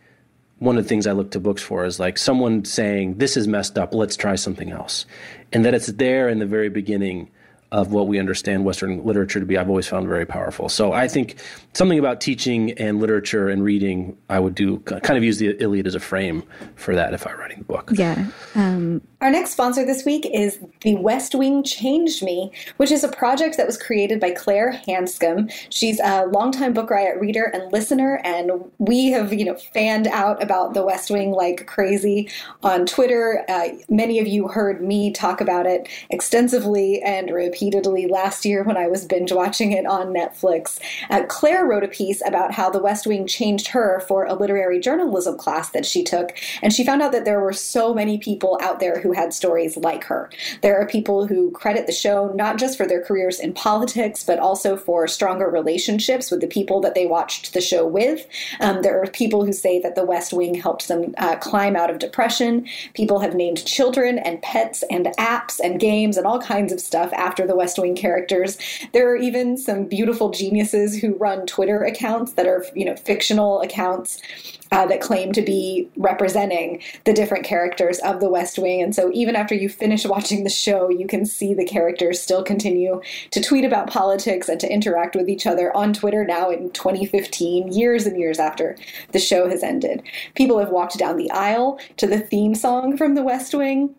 one of the things I look to books for, is like someone saying, this is messed up, let's try something else. And that it's there in the very beginning of what we understand Western literature to be, I've always found very powerful. So I think something about teaching and literature and reading, I would do kind of use the Iliad as a frame for that if I were writing the book. Yeah. Um, Our next sponsor this week is The West Wing Changed Me, which is a project that was created by Claire Hanscom. She's a longtime Book Riot reader and listener, and we have, you know, fanned out about The West Wing like crazy on Twitter. Uh, many of you heard me talk about it extensively and repeatedly. repeatedly last year when I was binge watching it on Netflix. Uh, Claire wrote a piece about how The West Wing changed her for a literary journalism class that she took, and she found out that there were so many people out there who had stories like her. There are people who credit the show not just for their careers in politics, but also for stronger relationships with the people that they watched the show with. Um, there are people who say that The West Wing helped them uh, climb out of depression. People have named children and pets and apps and games and all kinds of stuff after The West Wing characters. There are even some beautiful geniuses who run Twitter accounts that are, you know, fictional accounts uh, that claim to be representing the different characters of The West Wing. And so even after you finish watching the show, you can see the characters still continue to tweet about politics and to interact with each other on Twitter now in twenty fifteen, years and years after the show has ended. People have walked down the aisle to the theme song from The West Wing.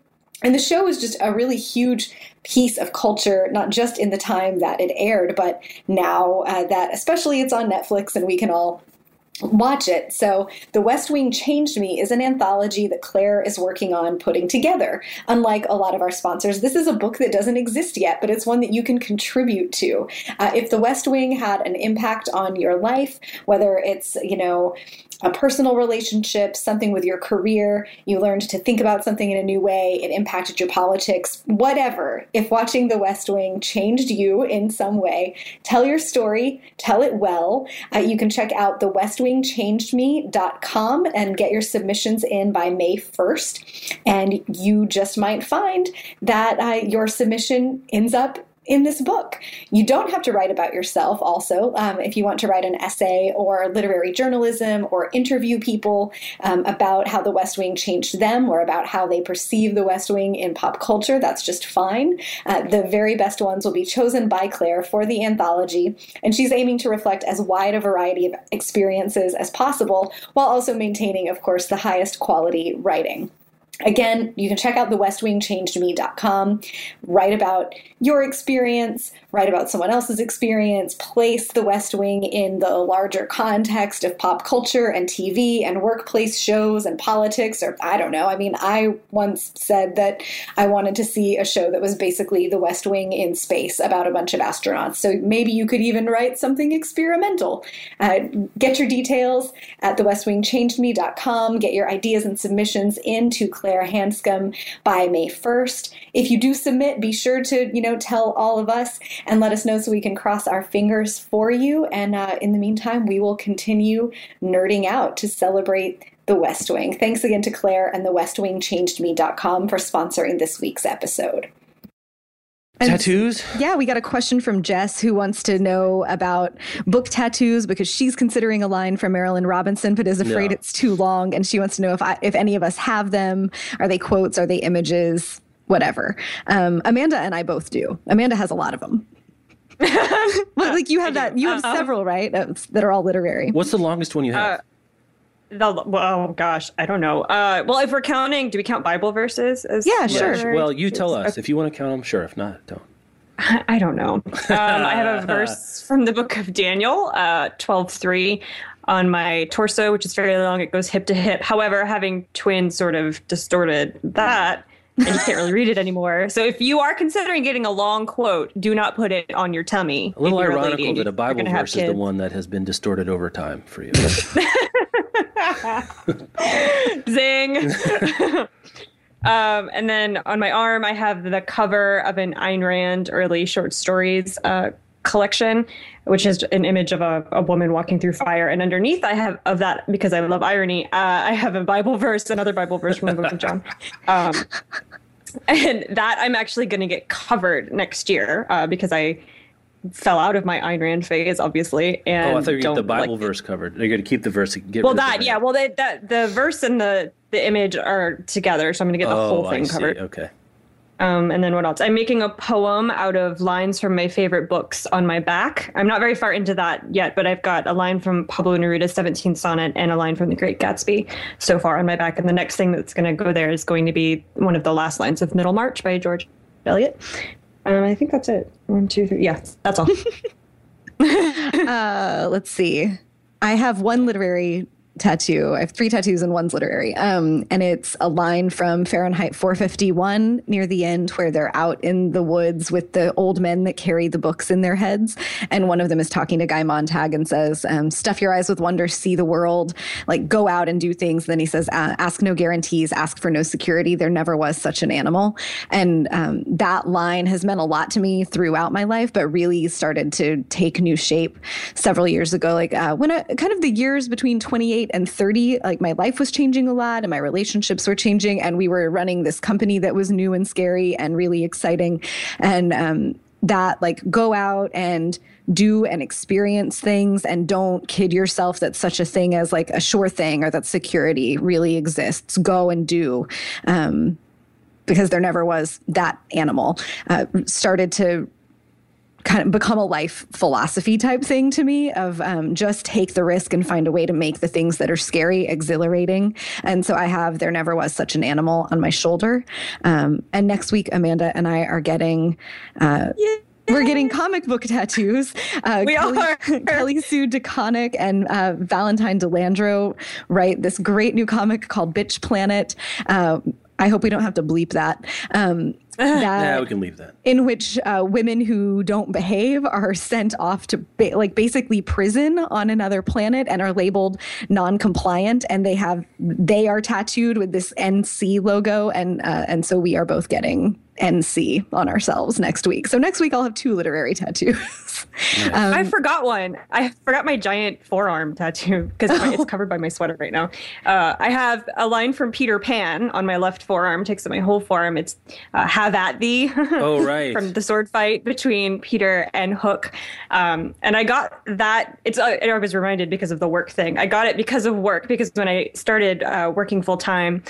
And the show is just a really huge piece of culture, not just in the time that it aired, but now uh, that especially it's on Netflix and we can all watch it. So The West Wing Changed Me is an anthology that Claire is working on putting together. Unlike a lot of our sponsors, this is a book that doesn't exist yet, but it's one that you can contribute to. Uh, if The West Wing had an impact on your life, whether it's, you know, a personal relationship, something with your career, you learned to think about something in a new way, it impacted your politics, whatever. If watching The West Wing changed you in some way, tell your story, tell it well. Uh, you can check out the west wing changed me dot com and get your submissions in by May first. And you just might find that uh, your submission ends up in this book. You don't have to write about yourself also. Um, if you want to write an essay or literary journalism or interview people um, about how The West Wing changed them or about how they perceive The West Wing in pop culture, that's just fine. Uh, the very best ones will be chosen by Claire for the anthology, and she's aiming to reflect as wide a variety of experiences as possible while also maintaining, of course, the highest quality writing. Again, you can check out the west wing changed me dot com, write about your experience, write about someone else's experience, place The West Wing in the larger context of pop culture and T V and workplace shows and politics, or I don't know. I mean, I once said that I wanted to see a show that was basically The West Wing in space about a bunch of astronauts. So maybe you could even write something experimental. Uh, get your details at the west wing changed me dot com. Get your ideas and submissions into Claire Hanscom by May first. If you do submit, be sure to, you know, tell all of us and let us know so we can cross our fingers for you. And uh, in the meantime, we will continue nerding out to celebrate The West Wing. Thanks again to Claire and the west wing changed me dot com for sponsoring this week's episode. Tattoos? Yeah, we got a question from Jess who wants to know about book tattoos because she's considering a line from Marilynne Robinson but is afraid no. it's too long, and she wants to know if I, if any of us have them. Are they quotes? Are they images? Whatever. Um, Amanda and I both do. Amanda has a lot of them. Well, like you have that. You have uh, several, right? That are all literary. What's the longest one you have? Uh, The, well, oh gosh, I don't know. Uh, well, if we're counting, do we count Bible verses? As yeah, sure. Literary? Well, you tell us. Okay. If you want to count them, sure. If not, don't. I don't know. um, I have a verse from the book of Daniel, uh, twelve three, on my torso, which is very long. It goes hip to hip. However, having twins sort of distorted that, and you can't really read it anymore. So if you are considering getting a long quote, do not put it on your tummy. A little ironical lady, that a Bible verse is the one that has been distorted over time for you. Zing. um, and then on my arm, I have the cover of an Ayn Rand early short stories uh, collection, which is an image of a, a woman walking through fire. And underneath I have of that, because I love irony, uh, I have a Bible verse, another Bible verse from the book of John. Um, and that I'm actually going to get covered next year uh, because I fell out of my Ayn Rand phase, obviously. And oh, I thought you get the Bible like verse covered. You're going to keep the verse. Get well, that, yeah. Well, they, that the verse and the, the image are together, so I'm going to get the oh, whole thing I see. covered. Okay. Um, and then what else? I'm making a poem out of lines from my favorite books on my back. I'm not very far into that yet, but I've got a line from Pablo Neruda's seventeenth Sonnet and a line from The Great Gatsby so far on my back. And the next thing that's going to go there is going to be one of the last lines of Middlemarch by George Eliot. Um, I think that's it. One, two, three. Yeah, that's all. uh, let's see. I have one literary tattoo. I have three tattoos and one's literary. Um, and it's a line from Fahrenheit four fifty-one near the end where they're out in the woods with the old men that carry the books in their heads. And one of them is talking to Guy Montag and says, um, stuff your eyes with wonder, see the world, like go out and do things. Then he says, uh, ask no guarantees, ask for no security. There never was such an animal. And um, that line has meant a lot to me throughout my life, but really started to take new shape several years ago. Like uh, when I, kind of the years between twenty-eight and thirty, like my life was changing a lot and my relationships were changing and we were running this company that was new and scary and really exciting. And um, that like go out and do and experience things and don't kid yourself that such a thing as like a sure thing or that security really exists. Go and do. Um, because there never was that animal. Uh, started to kind of become a life philosophy type thing to me of um, just take the risk and find a way to make the things that are scary exhilarating. And so I have There Never Was Such an Animal on my shoulder. Um, and next week, Amanda and I are getting uh, We're getting comic book tattoos. Uh, we Kelly, are. Kelly Sue DeConnick and uh, Valentine Delandro write this great new comic called Bitch Planet. Uh, I hope we don't have to bleep that. Um, that yeah, we can leave that. In which uh, women who don't behave are sent off to ba- like basically prison on another planet and are labeled non-compliant, and they have they are tattooed with this N C logo, and uh, and so we are both getting N C on ourselves next week. So next week I'll have two literary tattoos. Nice. um, I forgot one. I forgot my giant forearm tattoo because oh. it's covered by my sweater right now. Uh, I have a line from Peter Pan on my left forearm. It takes up my whole forearm. It's uh, "Have at thee." Oh, right. From the sword fight between Peter and Hook. Um, and I got that. It's uh, I was reminded because of the work thing. I got it because of work, because when I started uh, working full time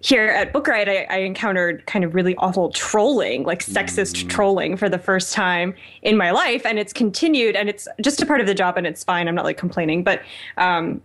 here at Book Riot, I, I encountered kind of really awful trolling, like sexist mm. trolling for the first time in my life. And it's continued, and it's just a part of the job, and it's fine. I'm not like complaining, but um,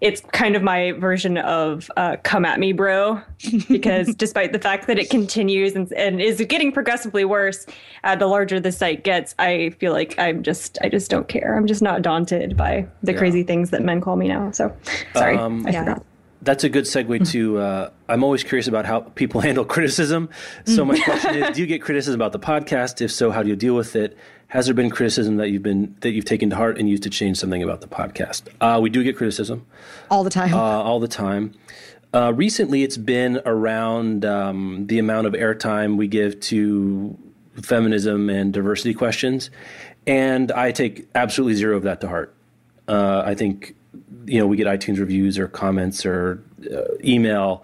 it's kind of my version of uh, come at me, bro, because despite the fact that it continues and, and is getting progressively worse, uh, the larger the site gets, I feel like I'm just I just don't care. I'm just not daunted by the yeah. crazy things that men call me now. So sorry, um, I yeah. forgot. That's a good segue to, uh, I'm always curious about how people handle criticism. So my question is, do you get criticism about the podcast? If so, how do you deal with it? Has there been criticism that you've been, that you've taken to heart and used to change something about the podcast? Uh, we do get criticism. All the time. Uh, all the time. Uh, recently, it's been around um, the amount of airtime we give to feminism and diversity questions. And I take absolutely zero of that to heart. Uh, I think... You know, we get iTunes reviews or comments or uh, email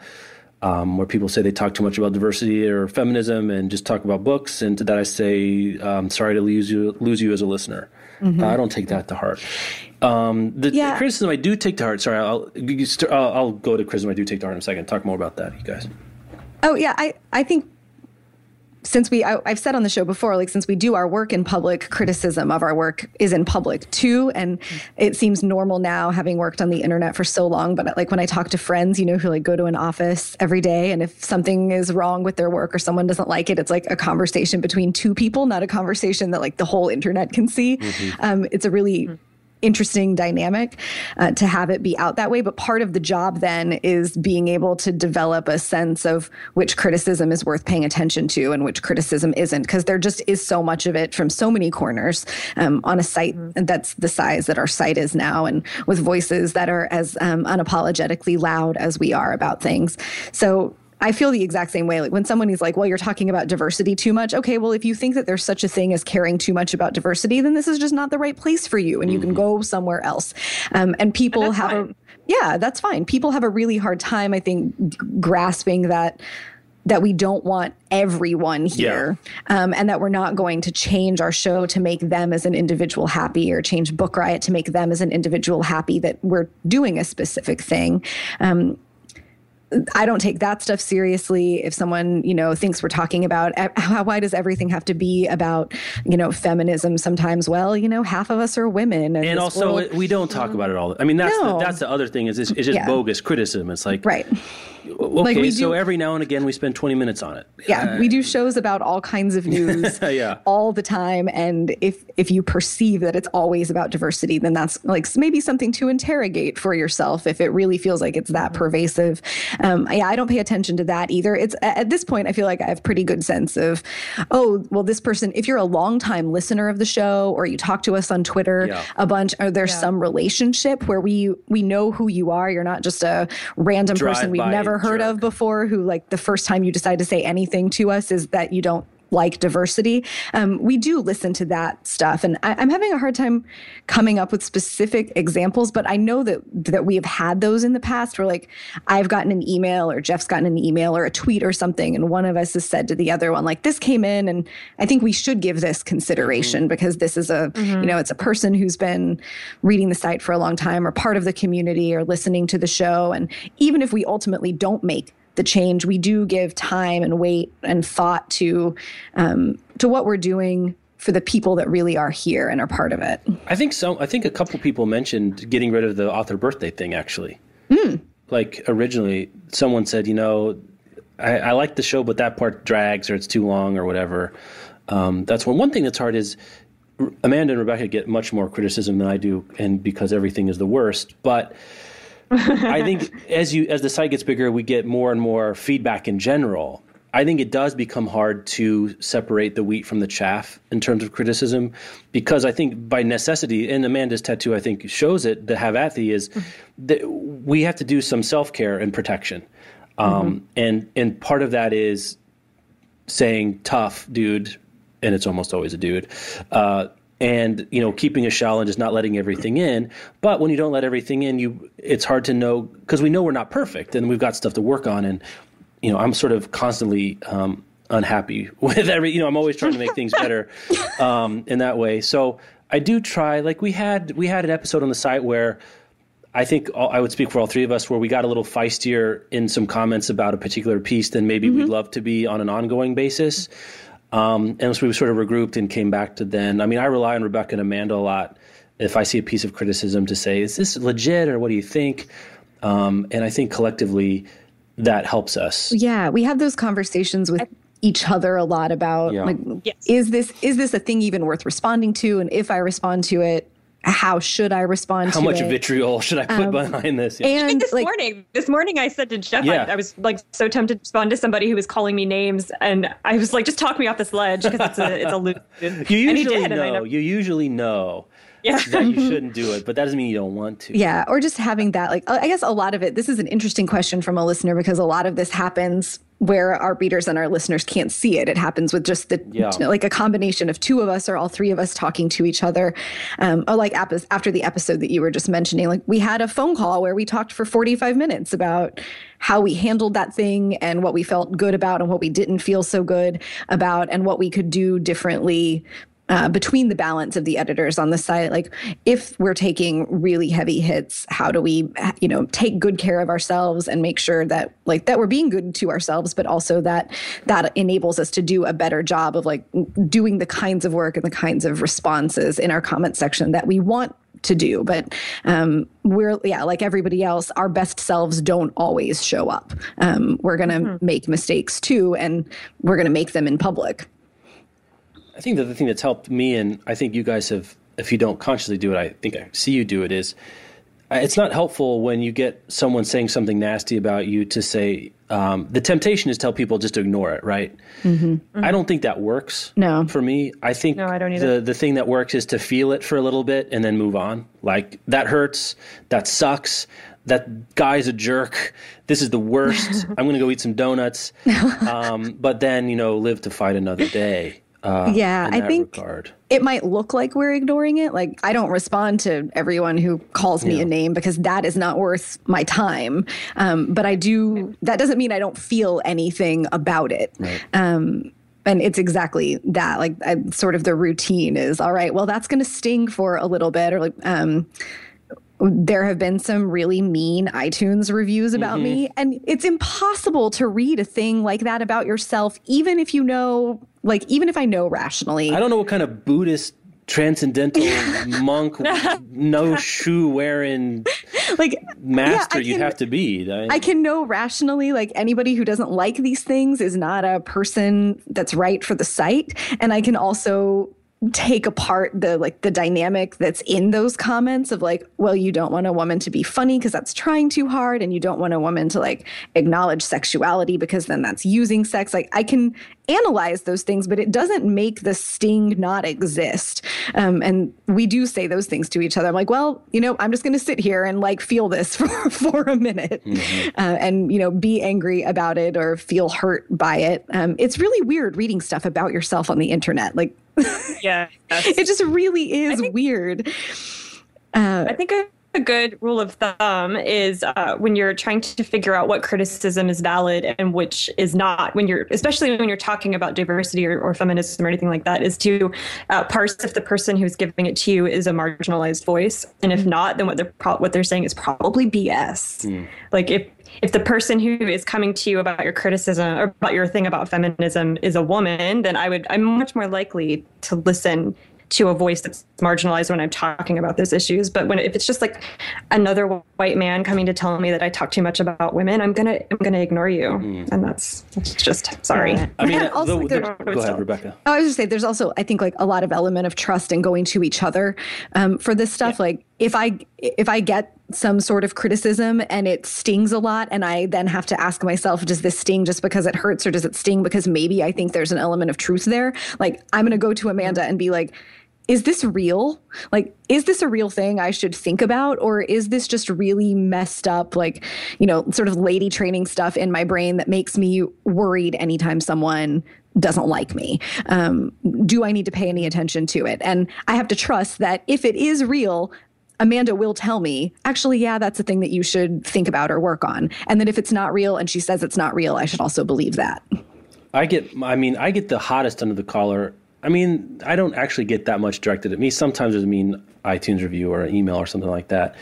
um, where people say they talk too much about diversity or feminism and just talk about books. And to that I say, I'm sorry to lose you, lose you as a listener. Mm-hmm. Uh, I don't take that to heart. Um, the, yeah. the criticism I do take to heart. Sorry, I'll, I'll, I'll go to criticism I do take to heart in a second. Talk more about that, you guys. Oh, yeah, I, I think. Since we, I, I've said on the show before, like since we do our work in public, criticism of our work is in public too. And it seems normal now, having worked on the internet for so long. But like when I talk to friends, you know, who like go to an office every day, and if something is wrong with their work or someone doesn't like it, it's like a conversation between two people, not a conversation that like the whole internet can see. Mm-hmm. Um, it's a really... Mm-hmm. interesting dynamic uh, to have it be out that way. But part of the job then is being able to develop a sense of which criticism is worth paying attention to and which criticism isn't, because there just is so much of it from so many corners um, on a site mm-hmm. that's the size that our site is now, and with voices that are as um, unapologetically loud as we are about things. So I feel the exact same way. Like when someone is like, well, you're talking about diversity too much. Okay, well, if you think that there's such a thing as caring too much about diversity, then this is just not the right place for you, and mm-hmm. you can go somewhere else. Um, and people and have, fine. a, yeah, that's fine. People have a really hard time, I think, g- grasping that that we don't want everyone here yeah. um, and that we're not going to change our show to make them as an individual happy, or change Book Riot to make them as an individual happy, that we're doing a specific thing. Um, I don't take that stuff seriously. If someone, you know, thinks we're talking about how, why does everything have to be about, you know, feminism sometimes? Well, you know, half of us are women. And, and also world, we don't talk about it all. I mean, that's, no. the, that's the other thing is it's, it's just yeah. bogus criticism. It's like, right. Okay, like we do, so every now and again we spend twenty minutes on it. Yeah, uh, we do shows about all kinds of news yeah. all the time, and if if you perceive that it's always about diversity, then that's like maybe something to interrogate for yourself if it really feels like it's that pervasive. Um, yeah, I don't pay attention to that either. It's at this point I feel like I have pretty good sense of, oh, well, this person, if you're a longtime listener of the show or you talk to us on Twitter yeah. a bunch, or there's yeah. some relationship where we we know who you are. You're not just a random Drive person we've never heard jerk. Of before, who like the first time you decide to say anything to us is that you don't like diversity. Um, we do listen to that stuff. And I, I'm having a hard time coming up with specific examples, but I know that that we have had those in the past where like I've gotten an email or Jeff's gotten an email or a tweet or something, and one of us has said to the other one, like, this came in and I think we should give this consideration mm-hmm. because this is a, mm-hmm. you know, it's a person who's been reading the site for a long time or part of the community or listening to the show. And even if we ultimately don't make the change, we do give time and weight and thought to um, to what we're doing for the people that really are here and are part of it. I think so. I think a couple people mentioned getting rid of the author birthday thing, actually. Mm. Like originally someone said, you know, I, I like the show, but that part drags or it's too long or whatever. Um, that's one. One thing that's hard is Amanda and Rebecca get much more criticism than I do, and because everything is the worst. But I think as you as the site gets bigger, we get more and more feedback in general. I think it does become hard to separate the wheat from the chaff in terms of criticism, because I think by necessity, and Amanda's tattoo I think shows it, the Havathy, is that we have to do some self-care and protection. Um, mm-hmm. and, and part of that is saying tough dude, and it's almost always a dude, uh, and, you know, keeping a shell and just not letting everything in. But when you don't let everything in, you it's hard to know, because we know we're not perfect and we've got stuff to work on. And, you know, I'm sort of constantly um, unhappy with every, you know, I'm always trying to make things better um, in that way. So I do try, like we had, we had an episode on the site where I think all, I would speak for all three of us, where we got a little feistier in some comments about a particular piece than maybe mm-hmm. we'd love to be on an ongoing basis. Um, and so we sort of regrouped and came back to then. I mean, I rely on Rebecca and Amanda a lot. If I see a piece of criticism, to say, is this legit, or what do you think? Um, and I think collectively, that helps us. Yeah, we have those conversations with each other a lot about, yeah. like, yes. is this is this a thing even worth responding to? And if I respond to it, how should I respond how to it? How much vitriol should I put um, behind this? Yeah. And I think this like, morning, this morning I said to Jeff, yeah. I, I was like so tempted to respond to somebody who was calling me names, and I was like, just talk me off this ledge, because it's a it's a loop. You usually did, know. Never... You usually know. Yeah. That you shouldn't do it, but that doesn't mean you don't want to. Yeah, or just having that, like, I guess a lot of it, this is an interesting question from a listener, because a lot of this happens where our readers and our listeners can't see it. It happens with just the, yeah. like a combination of two of us or all three of us talking to each other. Um, or like ap- after the episode that you were just mentioning, like we had a phone call where we talked for forty-five minutes about how we handled that thing and what we felt good about and what we didn't feel so good about and what we could do differently Uh, between the balance of the editors on the site. Like, if we're taking really heavy hits, how do we, you know, take good care of ourselves and make sure that, like, that we're being good to ourselves, but also that that enables us to do a better job of, like, doing the kinds of work and the kinds of responses in our comment section that we want to do. But um, we're, yeah, like everybody else, our best selves don't always show up. Um, we're going to mm-hmm. make mistakes too, and we're going to make them in public. I think that the thing that's helped me, and I think you guys have, if you don't consciously do it, I think I see you do it, is it's not helpful when you get someone saying something nasty about you to say, um, the temptation is to tell people just to ignore it, right? Mm-hmm. Mm-hmm. I don't think that works no. for me. I think no, I don't either. the, the thing that works is to feel it for a little bit and then move on. Like, that hurts, that sucks, that guy's a jerk, this is the worst, I'm going to go eat some donuts, um, but then, you know, live to fight another day. Uh, yeah, I think regard. It might look like we're ignoring it. Like, I don't respond to everyone who calls me yeah. a name, because that is not worth my time. Um, but I do, that doesn't mean I don't feel anything about it. Right. Um, and it's exactly that. Like, I, sort of the routine is, all right, well, that's going to sting for a little bit. Or like, um, there have been some really mean iTunes reviews about mm-hmm. me. And it's impossible to read a thing like that about yourself, even if you know... Like, even if I know rationally. I don't know what kind of Buddhist transcendental monk, no shoe wearing like master yeah, you have to be. I, I can know rationally, like, anybody who doesn't like these things is not a person that's right for the site. And I can also take apart the, like, the dynamic that's in those comments of, like, well, you don't want a woman to be funny because that's trying too hard, and you don't want a woman to, like, acknowledge sexuality because then that's using sex. Like, I can analyze those things, but it doesn't make the sting not exist. Um, and we do say those things to each other. I'm like, well, you know, I'm just going to sit here and, like, feel this for, for a minute mm-hmm. uh, and, you know, be angry about it or feel hurt by it. Um, it's really weird reading stuff about yourself on the internet. Like, yeah, it just really is think, weird. Uh, I think a, a good rule of thumb is uh, when you're trying to figure out what criticism is valid and which is not, when you're, especially when you're talking about diversity or, or feminism or anything like that, is to uh, parse if the person who's giving it to you is a marginalized voice, and if not, then what they're pro- what they're saying is probably B S. Mm. Like, if If the person who is coming to you about your criticism or about your thing about feminism is a woman, then I would, I'm much more likely to listen to a voice that's marginalized when I'm talking about those issues. But when if it's just like another white man coming to tell me that I talk too much about women, I'm gonna I'm gonna ignore you, mm. and that's, that's just sorry. Yeah. I mean, also, the, the, go ahead, still, Rebecca. I was just saying, there's also I think like a lot of element of trust and going to each other um, for this stuff. Yeah. Like if I if I get some sort of criticism and it stings a lot, and I then have to ask myself, does this sting just because it hurts, or does it sting because maybe I think there's an element of truth there? Like I'm gonna go to Amanda and be like, is this real? Like, is this a real thing I should think about? Or is this just really messed up, like, you know, sort of lady training stuff in my brain that makes me worried anytime someone doesn't like me? Um, do I need to pay any attention to it? And I have to trust that if it is real, Amanda will tell me, actually, yeah, that's a thing that you should think about or work on. And then if it's not real and she says it's not real, I should also believe that. I get, I mean, I get the hottest under the collar. I mean, I don't actually get that much directed at me. Sometimes there's a mean iTunes review or an email or something like that.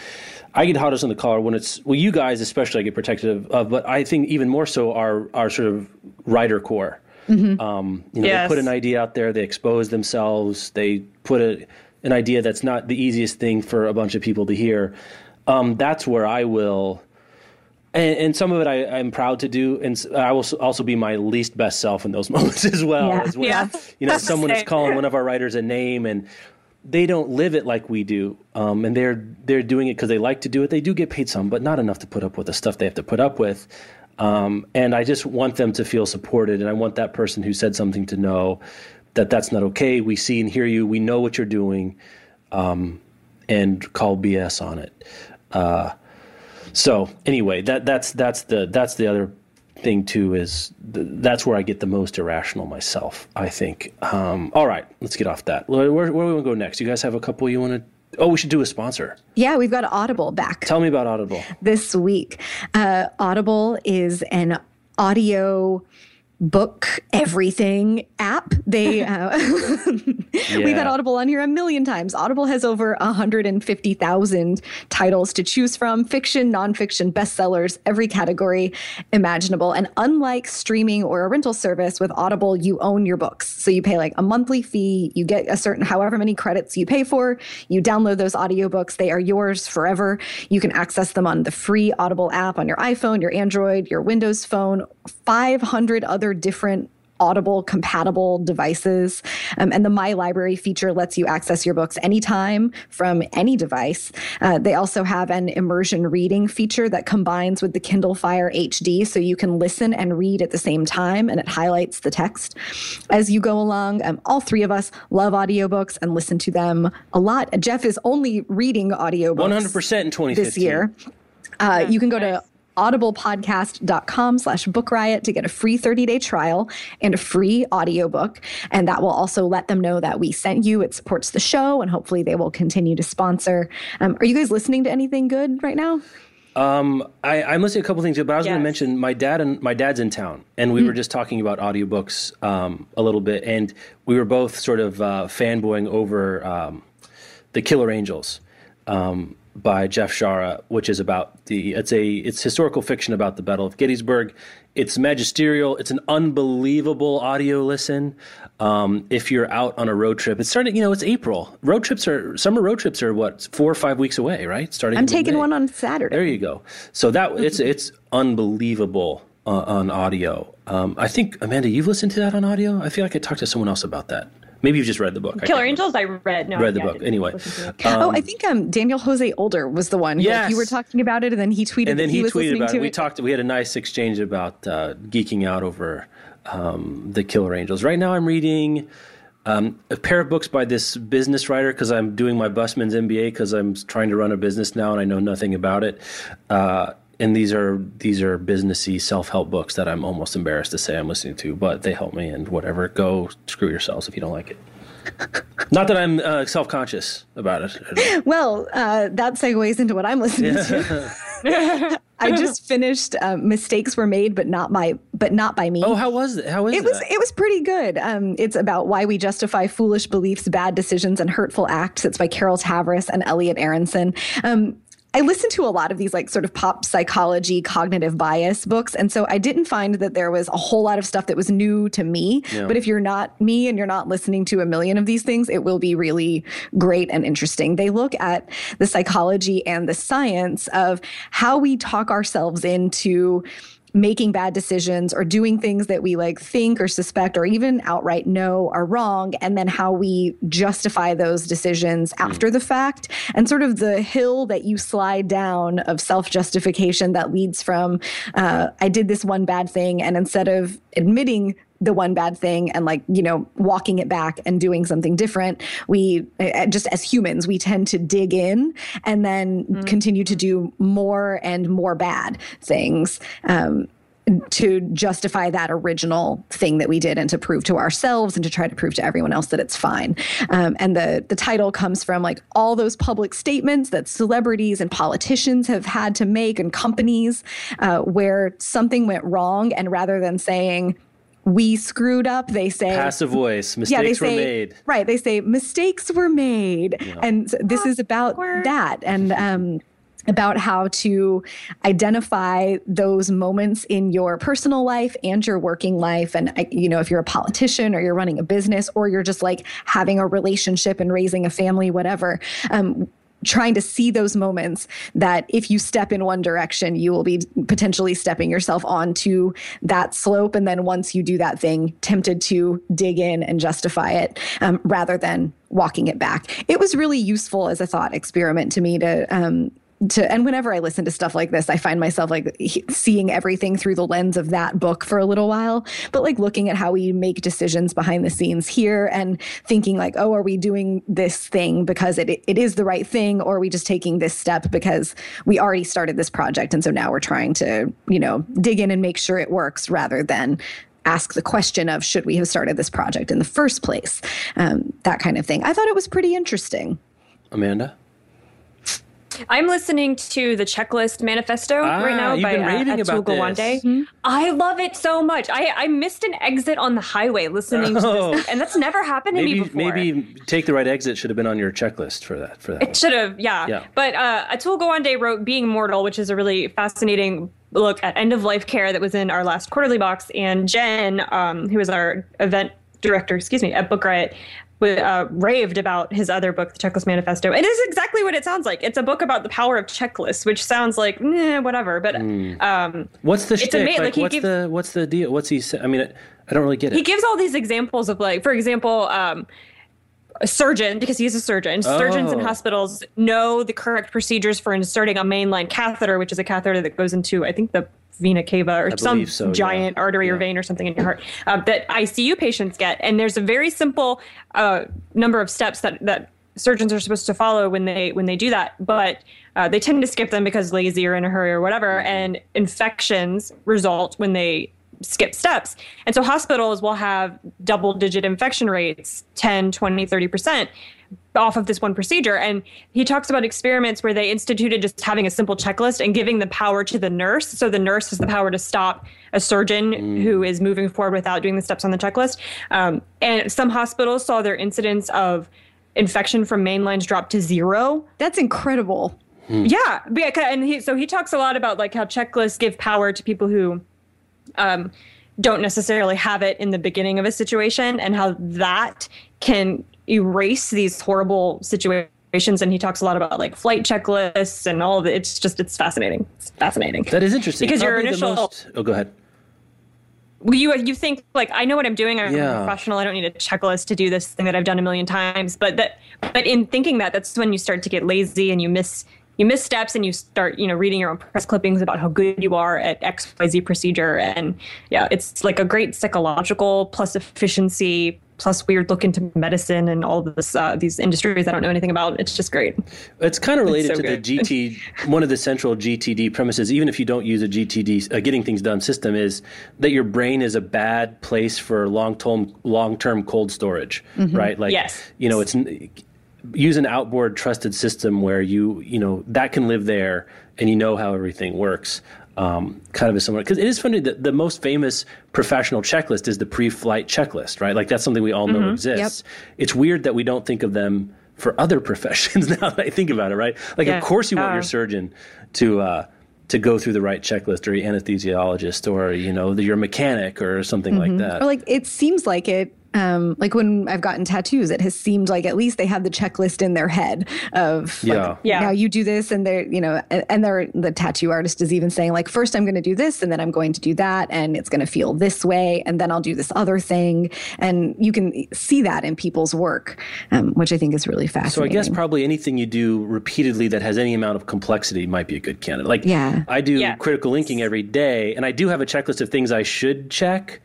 I get hottest on the collar when it's, well, you guys especially I get protective of, but I think even more so our, our sort of writer core. Mm-hmm. Um, you know, yes. They put an idea out there, they expose themselves, they put a, an idea that's not the easiest thing for a bunch of people to hear. Um, that's where I will... And, and some of it I, I'm proud to do, and I will also be my least best self in those moments as well. Yeah. As well. Yeah. You know, someone is calling one of our writers a name, and they don't live it like we do, um, and they're they're doing it because they like to do it. They do get paid some, but not enough to put up with the stuff they have to put up with. Um, and I just want them to feel supported, and I want that person who said something to know that that's not okay. We see and hear you. We know what you're doing, um, and call B S on it. Uh, So anyway, that that's that's the that's the other thing too is th- that's where I get the most irrational myself, I think. Um, all right, let's get off that. Where, where, where do we want to go next? You guys have a couple you want to? Oh, we should do a sponsor. Yeah, we've got Audible back. Tell me about Audible. This week, uh, Audible is an audio book everything app. They uh, yeah. We've had Audible on here a million times. Audible has over one hundred fifty thousand titles to choose from, fiction, nonfiction, bestsellers, every category imaginable. And unlike streaming or a rental service, with Audible, you own your books. So you pay like a monthly fee, you get a certain however many credits you pay for, you download those audiobooks, they are yours forever. You can access them on the free Audible app on your iPhone, your Android, your Windows phone, five hundred other different Audible compatible devices. Um, and the My Library feature lets you access your books anytime from any device. Uh, they also have an immersion reading feature that combines with the Kindle Fire H D, so you can listen and read at the same time, and it highlights the text as you go along. Um, all three of us love audiobooks and listen to them a lot. Jeff is only reading audiobooks one hundred percent in twenty fifteen this year. Uh, you can go to audible podcast dot com slash book riot to get a free thirty day trial and a free audiobook. And that will also let them know that we sent you. It supports the show, and hopefully they will continue to sponsor. Um, are you guys listening to anything good right now? Um, I, I'm listening to a couple things, but I was yes. going to mention my dad and my dad's in town, and we mm. were just talking about audiobooks um, a little bit. And we were both sort of uh, fanboying over um, The Killer Angels. Um, by Jeff Shara, which is about the, it's a, it's historical fiction about the Battle of Gettysburg. It's magisterial. It's an unbelievable audio listen. Um, if you're out on a road trip, it's starting, you know, it's April. Road trips are, summer road trips are what, four or five weeks away, right? Starting. I'm taking one on Saturday. There you go. So that it's, it's unbelievable uh, on audio. Um, I think, Amanda, you've listened to that on audio. I feel like I talked to someone else about that. Maybe you've just read the book. Killer I Angels, I read. No, read the yeah, book. Anyway. Um, oh, I think um, Daniel Jose Older was the one. Yes. Like, you were talking about it, and then he tweeted and then that he, he was tweeted listening about to it. We talked. We had a nice exchange about uh, geeking out over um, The Killer Angels. Right now I'm reading um, a pair of books by this business writer because I'm doing my busman's M B A because I'm trying to run a business now and I know nothing about it. Uh, and these are these are businessy self-help books that I'm almost embarrassed to say I'm listening to, but they help me. And whatever, go screw yourselves if you don't like it. Not that I'm uh, self-conscious about it. Well, uh, that segues into what I'm listening yeah. to. I just finished uh, Mistakes Were Made, but not by but not by me. Oh, how was it? How is it? It was it was pretty good. Um, it's about why we justify foolish beliefs, bad decisions, and hurtful acts. It's by Carol Tavris and Elliot Aronson. Um, I listened to a lot of these like sort of pop psychology, cognitive bias books. And so I didn't find that there was a whole lot of stuff that was new to me. Yeah. But if you're not me and you're not listening to a million of these things, it will be really great and interesting. They look at the psychology and the science of how we talk ourselves into making bad decisions or doing things that we like think or suspect or even outright know are wrong, and then how we justify those decisions after mm. the fact, and sort of the hill that you slide down of self-justification that leads from, uh, I did this one bad thing, and instead of admitting the one bad thing and like, you know, walking it back and doing something different, we just as humans, we tend to dig in and then mm-hmm. continue to do more and more bad things um, to justify that original thing that we did and to prove to ourselves and to try to prove to everyone else that it's fine. Um, and the the title comes from like all those public statements that celebrities and politicians have had to make, and companies uh, where something went wrong. And rather than saying, we screwed up, they say. Passive voice. Mistakes yeah, they say, were made. Right. They say mistakes were mord. Yeah. And so this oh, is about awkward. that and um, about how to identify those moments in your personal life and your working life. And, you know, if you're a politician or you're running a business or you're just like having a relationship and raising a family, whatever, um, trying to see those moments that if you step in one direction, you will be potentially stepping yourself onto that slope. And then once you do that thing, tempted to dig in and justify it um, rather than walking it back. It was really useful as a thought experiment to me to, um, to, and whenever I listen to stuff like this, I find myself like seeing everything through the lens of that book for a little while, but like looking at how we make decisions behind the scenes here and thinking like, oh, are we doing this thing because it it is the right thing? Or are we just taking this step because we already started this project? And so now we're trying to, you know, dig in and make sure it works rather than ask the question of, should we have started this project in the first place? Um, that kind of thing. I thought it was pretty interesting. Amanda? I'm listening to the Checklist Manifesto ah, right now by uh, Atul Gawande. Mm-hmm. I love it so much. I, I missed an exit on the highway listening oh. to this, and that's never happened maybe, to me before. Maybe Take the Right Exit should have been on your checklist for that. For that, it should have. Yeah. yeah. But uh, Atul Gawande wrote Being Mortal, which is a really fascinating look at end of life care that was in our last quarterly box. And Jen, um, who is our event director, excuse me, at Book Riot, Uh, raved about his other book, The Checklist Manifesto. It is exactly what it sounds like. It's a book about the power of checklists, which sounds like eh, whatever. But mm. um, what's the shtick? Ama- like, like, what's gives, the what's the deal? What's he? Say? I mean, I, I don't really get it. He gives all these examples of like, for example, um, a surgeon, because he's a surgeon. Oh. Surgeons in hospitals know the correct procedures for inserting a mainline catheter, which is a catheter that goes into, I think, the vena cava or I some so, giant yeah. artery yeah. or vein or something in your heart uh, that I C U patients get. And there's a very simple uh, number of steps that, that surgeons are supposed to follow when they when they do that. But uh, they tend to skip them because lazy or in a hurry or whatever. And infections result when they skip steps. And so hospitals will have double digit infection rates, ten, twenty, thirty percent. Off of this one procedure. And he talks about experiments where they instituted just having a simple checklist and giving the power to the nurse. So the nurse has the power to stop a surgeon mm. who is moving forward without doing the steps on the checklist. Um, and some hospitals saw their incidence of infection from mainlines drop to zero. That's incredible. Mm. Yeah. And he, so he talks a lot about like how checklists give power to people who um, don't necessarily have it in the beginning of a situation, and how that can erase these horrible situations. And he talks a lot about like flight checklists and all of it. It's just, it's fascinating. It's fascinating. That is interesting. Because Probably your initial... Most, oh, go ahead. You, you think like, I know what I'm doing. I'm yeah. a professional. I don't need a checklist to do this thing that I've done a million times. But that, but in thinking that, that's when you start to get lazy and you miss... You miss steps and you start, you know, reading your own press clippings about how good you are at X Y Z procedure. And yeah, it's like a great psychological plus efficiency plus weird look into medicine and all of this, uh, these industries I don't know anything about. It's just great. It's kind of related so to good. the G T, one of the central G T D premises, even if you don't use a G T D, uh, getting things done system, is that your brain is a bad place for long-term, long-term cold storage, mm-hmm. right? Like, yes. you know, it's... use an outboard trusted system where you, you know, that can live there and you know how everything works. Um, kind of a similar, because it is funny that the most famous professional checklist is the pre-flight checklist, right? Like that's something we all know mm-hmm. exists. Yep. It's weird that we don't think of them for other professions now that I think about it, right? Like, yeah. of course you want uh, your surgeon to uh, to go through the right checklist, or your anesthesiologist, or, you know, the, your mechanic or something mm-hmm. like that. Or like, it seems like it. Um, like when I've gotten tattoos, it has seemed like at least they have the checklist in their head of yeah. like, yeah. now you do this, and they're, you know, and, and they're, the tattoo artist is even saying, like, first I'm going to do this, and then I'm going to do that, and it's going to feel this way, and then I'll do this other thing. And you can see that in people's work, um, which I think is really fascinating. So I guess probably anything you do repeatedly that has any amount of complexity might be a good candidate. Like yeah. I do yeah. critical linking every day, and I do have a checklist of things I should check,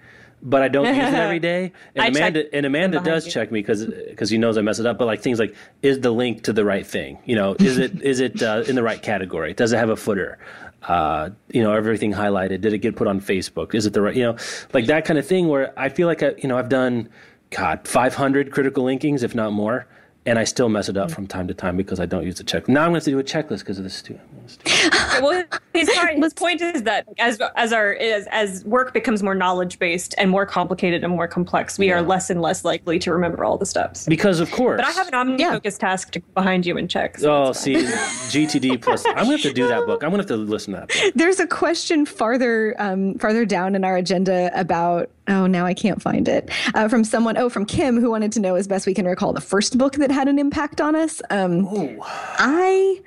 but I don't use it every day. And Amanda, and Amanda does you. check me because because he knows I mess it up. But like things like, is the link to the right thing? You know, is it is it uh, in the right category? Does it have a footer? Uh, you know, everything highlighted. Did it get put on Facebook? Is it the right? You know, like that kind of thing. Where I feel like I, you know, I've done, God, five hundred critical linkings, if not more. And I still mess it up from time to time because I don't use the checklist. Now I'm going to have to do a checklist because of this too. Well, his, part, his point is that as as our as, as work becomes more knowledge-based and more complicated and more complex, we yeah. are less and less likely to remember all the steps. Because, of course. But I have an OmniFocus yeah. task to go behind you and check. So oh, see, G T D plus. I'm going to have to do that book. I'm going to have to listen to that book. There's a question farther, um, farther down in our agenda about, oh, now I can't find it, uh, from someone, oh, from Kim, who wanted to know, as best we can recall, the first book that had an impact on us. Um, I,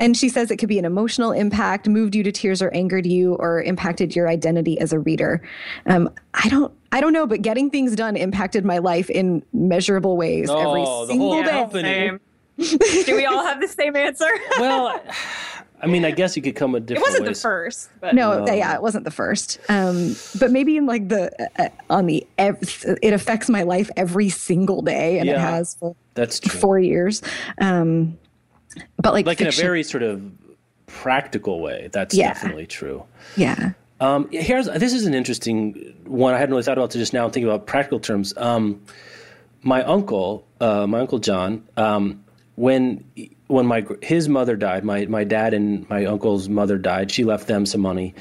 and she says it could be an emotional impact, moved you to tears or angered you or impacted your identity as a reader. Um, I don't, I don't know, but Getting Things Done impacted my life in measurable ways oh, every single the whole day. Company. Do we all have the same answer? Well, I mean, I guess you could come a different. It wasn't ways. the first. But. No, no, yeah, it wasn't the first. Um, but maybe in like the uh, on the ev- it affects my life every single day, and yeah, it has for that's true. four years. Um, but like, like fiction, in a very sort of practical way, that's yeah. definitely true. Yeah. Um, here's this is an interesting one I hadn't really thought about until just now. I'm thinking about practical terms. Um, my uncle, uh, my uncle John, um, when. When my his mother died, my, my dad and my uncle's mother died. She left them some money,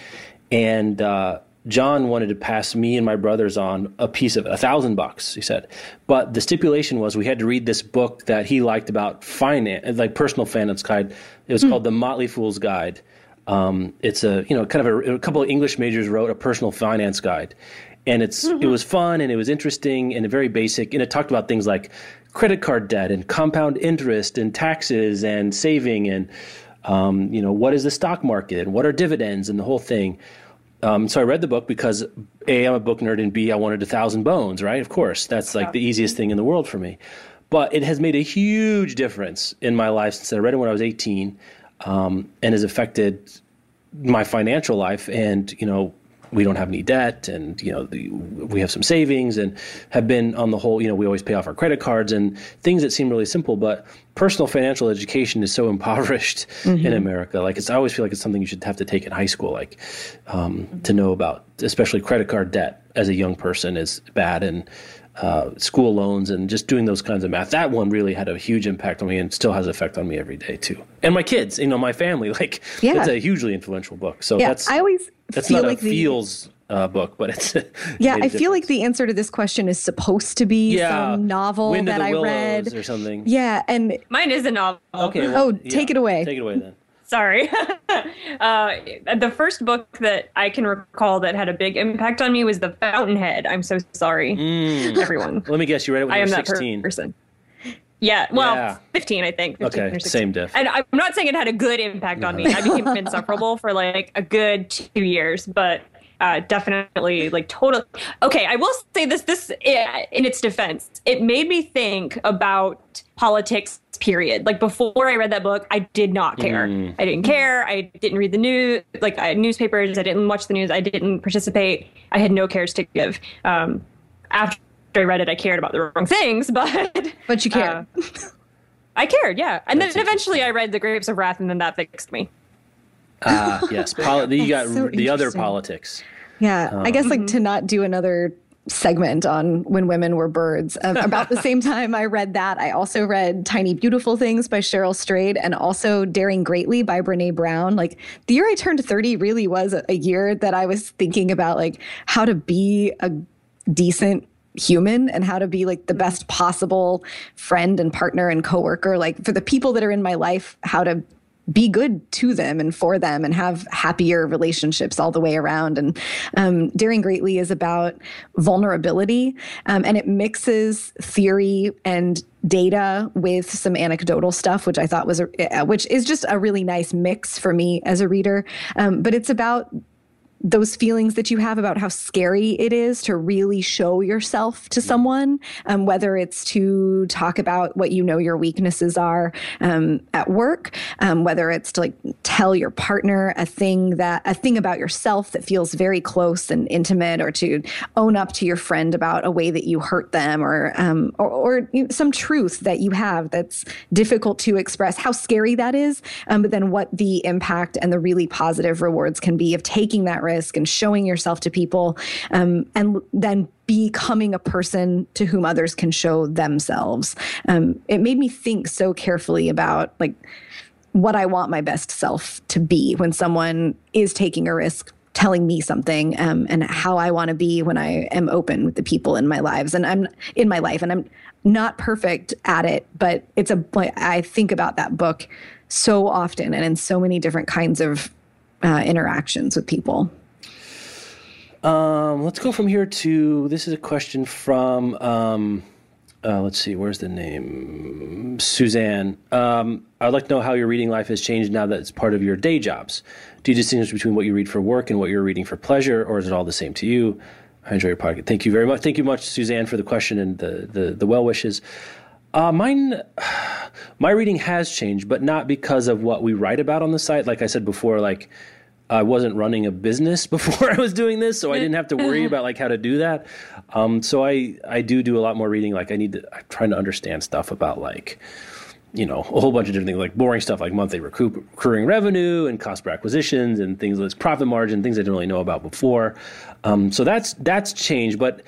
and uh, John wanted to pass me and my brothers on a piece of a thousand bucks. He said, but the stipulation was we had to read this book that he liked about finance, like personal finance guide. It was mm. called The Motley Fool's Guide. Um, it's a you know kind of a, a couple of English majors wrote a personal finance guide, and it's mm-hmm. it was fun and it was interesting and very basic, and it talked about things like credit card debt and compound interest and taxes and saving and, um, you know, what is the stock market and what are dividends and the whole thing. Um, so I read the book because A, I'm a book nerd, and B, I wanted a thousand bones, right? Of course, that's like yeah. the easiest thing in the world for me. But it has made a huge difference in my life since I read it when I was eighteen, um, and has affected my financial life and, you know, we don't have any debt, and you know the, we have some savings, and have been on the whole. You know, we always pay off our credit cards and things that seem really simple, but personal financial education is so impoverished mm-hmm. in America. Like it's, I always feel like it's something you should have to take in high school, like um, mm-hmm. to know about, especially credit card debt as a young person is bad, and uh, school loans, and just doing those kinds of math. That one really had a huge impact on me, and still has an effect on me every day too. And my kids, you know, my family. Like yeah. it's a hugely influential book. So yeah, that's I always. That's feel not like a the, feels uh, book, but it's... Yeah, I feel like the answer to this question is supposed to be yeah. some novel Wind that I read. Or something. Yeah, and... Mine is a novel. Okay. Well, oh, yeah. take it away. Take it away, then. Sorry. uh, the first book that I can recall that had a big impact on me was The Fountainhead. I'm so sorry, mm. everyone. Let me guess, you read it when I you were sixteen. I am that person. Yeah, well, yeah. fifteen, I think. fifteen okay, same diff. And I'm not saying it had a good impact no. on me. I became insufferable for like a good two years, but uh, definitely like totally. Okay, I will say this, this in its defense, it made me think about politics, period. Like before I read that book, I did not care. Mm. I didn't care. I didn't read the news, like I had newspapers. I didn't watch the news. I didn't participate. I had no cares to give. Um, after I read it, I cared about the wrong things, but but you cared. Uh, I cared, yeah. And That's then eventually I read The Grapes of Wrath, and then that fixed me. Ah, uh, yes. Poli- you got so the other politics. Yeah, um, I guess like mm-hmm. to not do another segment on When Women Were Birds. Um, about the same time I read that, I also read Tiny Beautiful Things by Cheryl Strayed, and also Daring Greatly by Brene Brown. Like the year I turned thirty really was a, a year that I was thinking about like how to be a decent human and how to be like the best possible friend and partner and coworker, like for the people that are in my life, how to be good to them and for them and have happier relationships all the way around. And um, Daring Greatly is about vulnerability, um, and it mixes theory and data with some anecdotal stuff, which I thought was, a, which is just a really nice mix for me as a reader. Um, but it's about those feelings that you have about how scary it is to really show yourself to someone, um, whether it's to talk about what you know your weaknesses are um, at work, um, whether it's to like tell your partner a thing that a thing about yourself that feels very close and intimate, or to own up to your friend about a way that you hurt them, or um, or, or you know, some truth that you have that's difficult to express. How scary that is, um, but then what the impact and the really positive rewards can be of taking that risk and showing yourself to people, um, and then becoming a person to whom others can show themselves. Um, it made me think so carefully about like what I want my best self to be when someone is taking a risk telling me something, um, and how I want to be when I am open with the people in my lives and I'm in my life, and I'm not perfect at it, but it's a, I think about that book so often and in so many different kinds of Uh, interactions with people. Um, let's go from here to, this is a question from, um, uh, let's see, where's the name? Suzanne. Um, I'd like to know how your reading life has changed now that it's part of your day jobs. Do you distinguish between what you read for work and what you're reading for pleasure, or is it all the same to you? I enjoy your podcast. Thank you very much. Thank you much, Suzanne, for the question and the, the, the well wishes. Uh, mine, my reading has changed, but not because of what we write about on the site. Like I said before, like I wasn't running a business before I was doing this, so I didn't have to worry about like how to do that. Um, so I, I do do a lot more reading. Like I need to, I'm trying to understand stuff about like, you know, a whole bunch of different things, like boring stuff like monthly recoup, recurring revenue and cost per acquisitions and things like profit margin, things I didn't really know about before. Um, so that's, that's changed, but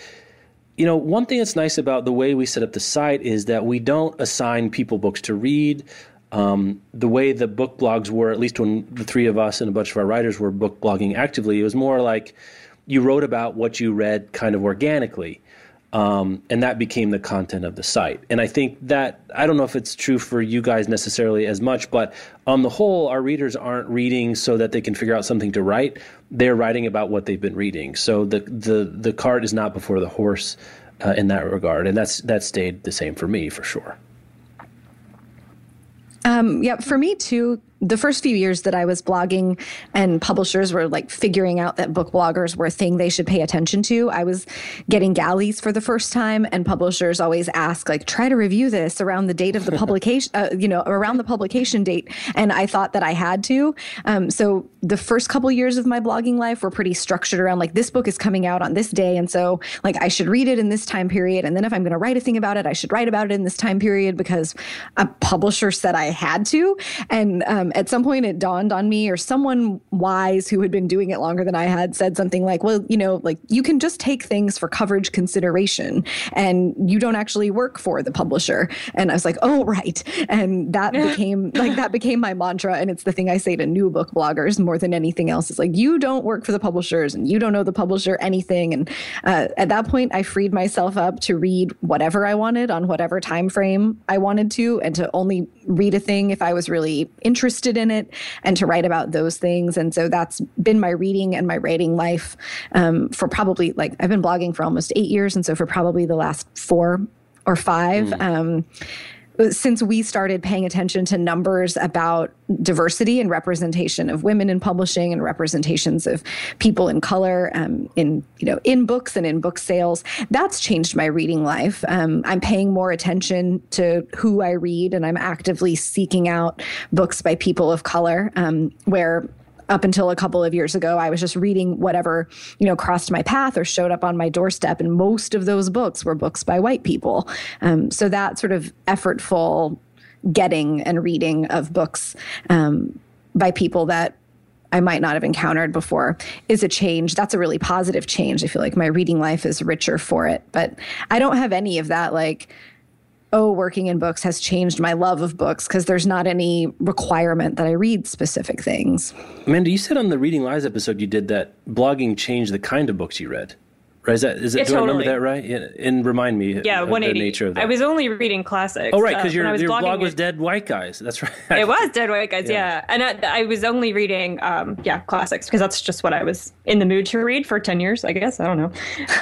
you know, one thing that's nice about the way we set up the site is that we don't assign people books to read. Um, the way the book blogs were, at least when the three of us and a bunch of our writers were book blogging actively, it was more like you wrote about what you read kind of organically. Um, and that became the content of the site. And I think that, I don't know if it's true for you guys necessarily as much, but on the whole, our readers aren't reading so that they can figure out something to write. They're writing about what they've been reading. So the the, the cart is not before the horse uh, in that regard. And that's that stayed the same for me, for sure. Um, yeah, for me too. The first few years that I was blogging and publishers were like figuring out that book bloggers were a thing they should pay attention to, I was getting galleys for the first time, and publishers always ask like, try to review this around the date of the publication, uh, you know, around the publication date. And I thought that I had to. Um, so the first couple years of my blogging life were pretty structured around like, this book is coming out on this day. And so like, I should read it in this time period. And then if I'm going to write a thing about it, I should write about it in this time period because a publisher said I had to. And, um, at some point it dawned on me, or someone wise who had been doing it longer than I had said something like, well, you know, like you can just take things for coverage consideration and you don't actually work for the publisher. And I was like, oh, right. And that became like, that became my mantra. And it's the thing I say to new book bloggers more than anything else. It's like, you don't work for the publishers and you don't know the publisher anything. And uh, at that point I freed myself up to read whatever I wanted on whatever time frame I wanted to, and to only read a thing if I was really interested in it and to write about those things. And so that's been my reading and my writing life um, for probably like, I've been blogging for almost eight years. And so for probably the last four or five, mm. um, since we started paying attention to numbers about diversity and representation of women in publishing and representations of people in color, um, in, you know, in books and in book sales, that's changed my reading life. Um, I'm paying more attention to who I read, and I'm actively seeking out books by people of color, um, where up until a couple of years ago, I was just reading whatever, you know, crossed my path or showed up on my doorstep. And most of those books were books by white people. Um, so that sort of effortful getting and reading of books um, by people that I might not have encountered before is a change. That's a really positive change. I feel like my reading life is richer for it. But I don't have any of that, like, oh, working in books has changed my love of books, because there's not any requirement that I read specific things. Amanda, you said on the Reading Lies episode you did that blogging changed the kind of books you read. Is that, is it, yeah, do totally. I remember that right? Yeah, and remind me yeah, of the nature of that. I was only reading classics. Oh, right, because uh, your, your blog was Dead White Guys. That's right. It was Dead White Guys, yeah. yeah. And I, I was only reading, um, yeah, classics, because that's just what I was in the mood to read for ten years, I guess. I don't know.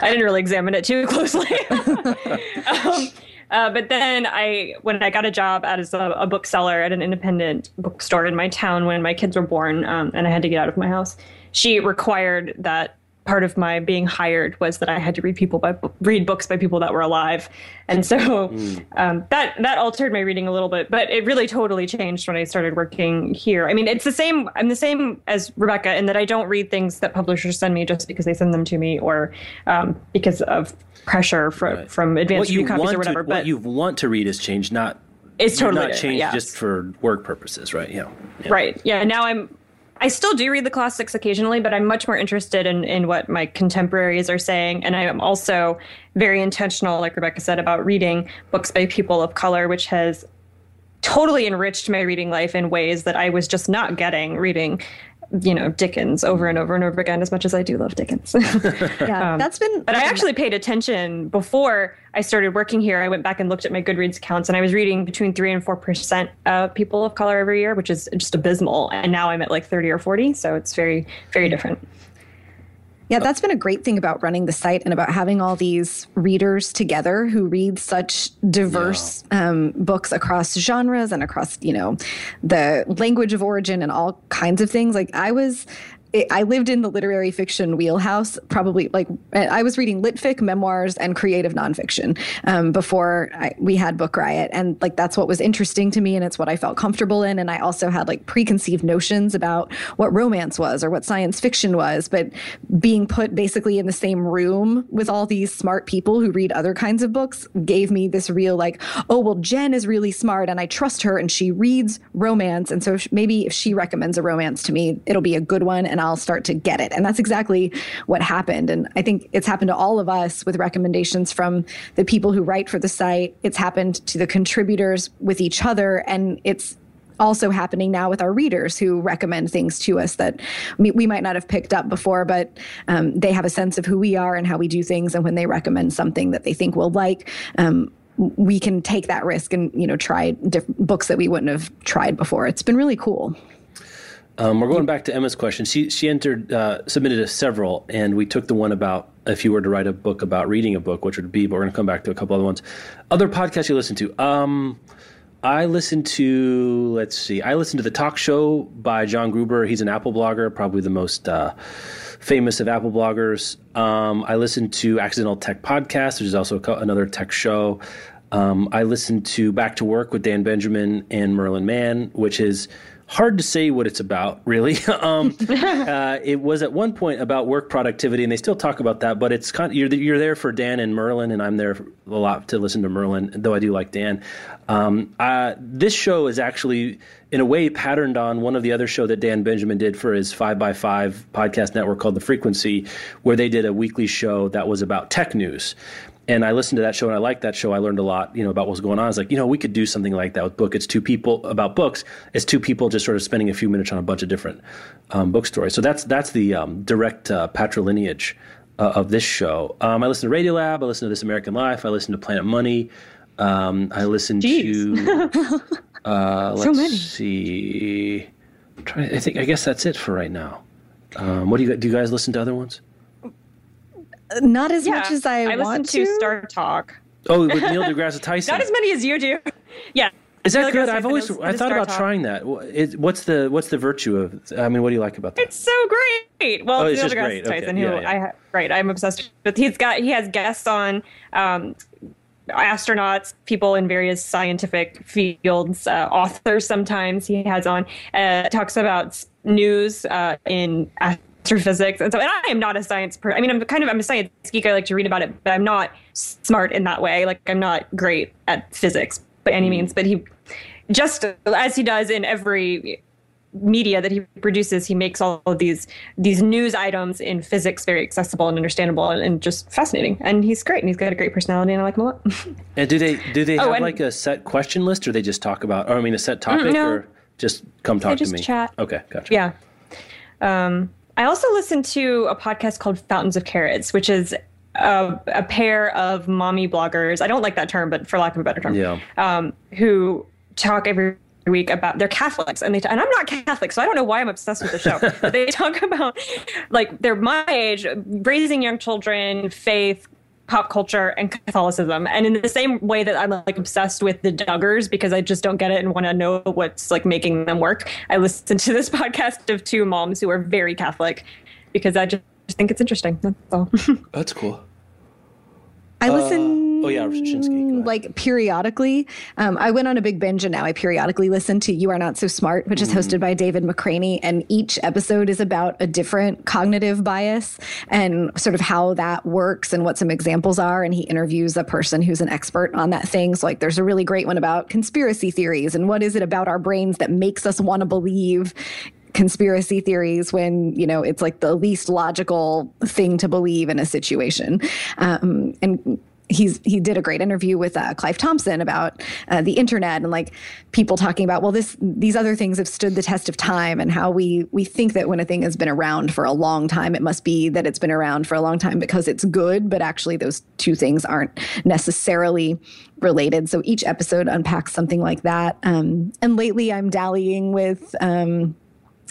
I didn't really examine it too closely. um, uh, but then I, when I got a job as a, a bookseller at an independent bookstore in my town when my kids were born, um, and I had to get out of my house, she required that part of my being hired was that I had to read people by read books by people that were alive, and so mm. um, that that altered my reading a little bit. But it really totally changed when I started working here. I mean, it's the same. I'm the same as Rebecca in that I don't read things that publishers send me just because they send them to me, or um, because of pressure from right. from advanced review copies or whatever. To, but what you want to read has changed, not it's totally not changed yeah. just for work purposes, right? Yeah. yeah. Right. Yeah. Now I'm. I still do read the classics occasionally, but I'm much more interested in, in what my contemporaries are saying. And I am also very intentional, like Rebecca said, about reading books by people of color, which has totally enriched my reading life in ways that I was just not getting reading, you know, Dickens over and over and over again, as much as I do love Dickens. yeah, um, that's been. But I actually paid attention before I started working here. I went back and looked at my Goodreads accounts, and I was reading between three and four percent of people of color every year, which is just abysmal. And now I'm at like thirty or forty, so it's very, very different. Yeah, that's been a great thing about running the site and about having all these readers together who read such diverse yeah. um, books across genres and across, you know, the language of origin and all kinds of things. Like I was, I lived in the literary fiction wheelhouse, probably like I was reading litfic, memoirs, and creative nonfiction um, before I, we had Book Riot. And like that's what was interesting to me, and it's what I felt comfortable in. And I also had like preconceived notions about what romance was or what science fiction was. But being put basically in the same room with all these smart people who read other kinds of books gave me this real like, oh, well, Jen is really smart and I trust her and she reads romance. And so if, maybe if she recommends a romance to me, it'll be a good one. And I'll start to get it. And that's exactly what happened. And I think it's happened to all of us with recommendations from the people who write for the site. It's happened to the contributors with each other. And it's also happening now with our readers who recommend things to us that we might not have picked up before, but um, they have a sense of who we are and how we do things. And when they recommend something that they think we'll like, um, we can take that risk and, you know, try diff- books that we wouldn't have tried before. It's been really cool. Um, we're going back to Emma's question. She she entered uh, submitted a several, and we took the one about if you were to write a book about reading a book, which would be. But we're going to come back to a couple other ones. Other podcasts you listen to? Um, I listen to let's see. I listen to The Talk Show by John Gruber. He's an Apple blogger, probably the most uh, famous of Apple bloggers. Um, I listen to Accidental Tech Podcast, which is also a, another tech show. Um, I listen to Back to Work with Dan Benjamin and Merlin Mann, which is. Hard to say what it's about, really. um, uh, it was at one point about work productivity, and they still talk about that. But it's kind of, you're you're there for Dan and Merlin, and I'm there a lot to listen to Merlin, though I do like Dan. Um, uh, this show is actually, in a way, patterned on one of the other show that Dan Benjamin did for his five by five podcast network called The Frequency, where they did a weekly show that was about tech news. And I listened to that show, and I liked that show. I learned a lot, you know, about what's going on. I was like, you know, we could do something like that with book. It's two people about books. It's two people just sort of spending a few minutes on a bunch of different um, book stories. So that's that's the um, direct uh, patrilineage uh, of this show. Um, I listen to Radiolab. I listen to This American Life. I listen to Planet Money. Um, I listen Jeez. to uh, let's so many. see. I'm trying, I think I guess that's it for right now. Um, what do you do? You guys listen to other ones? Not as yeah, much as I, I want to. I listen to Star Talk. Oh, with Neil deGrasse Tyson. Not as many as you do. Yeah. Is that Neil good? I've always I thought about Talk. trying that. It, what's the What's the virtue of? I mean, what do you like about that? It's so great. Well, oh, it's Neil deGrasse Tyson, okay. who yeah, yeah. I right, I'm obsessed with. He's got he has guests on. Um, astronauts, people in various scientific fields, uh, authors. Sometimes he has on uh, talks about news uh, in. Uh, astrophysics. And so, and I am not a science person. I mean, I'm kind of, I'm a science geek. I like to read about it, but I'm not smart in that way. Like I'm not great at physics by any means, but he just, as he does in every media that he produces, he makes all of these, these news items in physics very accessible and understandable and, and just fascinating. And he's great. And he's got a great personality and I like him a lot. And do they, do they have oh, and, like a set question list or they just talk about, or I mean a set topic no, or just come talk just to me? Chat. Okay. Gotcha. Yeah. Um, I also listen to a podcast called Fountains of Carrots, which is a, a pair of mommy bloggers. I don't like that term, but for lack of a better term, yeah. um, who talk every week about they're Catholics and they and I'm not Catholic, so I don't know why I'm obsessed with the show. But they talk about, like, they're my age, raising young children, faith, pop culture, and Catholicism. And in the same way that I'm, like, obsessed with the Duggars because I just don't get it and want to know what's, like, making them work, I listen to this podcast of two moms who are very Catholic because I just think it's interesting. That's all. That's cool. I listen, uh, oh yeah, Shinsky, like, periodically. Um, I went on a big binge, and now I periodically listen to You Are Not So Smart, which mm. is hosted by David McCraney, and each episode is about a different cognitive bias and sort of how that works and what some examples are, and he interviews a person who's an expert on that thing. So, like, there's a really great one about conspiracy theories and what is it about our brains that makes us want to believe conspiracy theories when, you know, it's like the least logical thing to believe in a situation. Um, and he's, he did a great interview with uh, Clive Thompson about uh, the internet and, like, people talking about, well, this, these other things have stood the test of time, and how we, we think that when a thing has been around for a long time, it must be that it's been around for a long time because it's good, but actually those two things aren't necessarily related. So each episode unpacks something like that. Um, and lately I'm dallying with, um,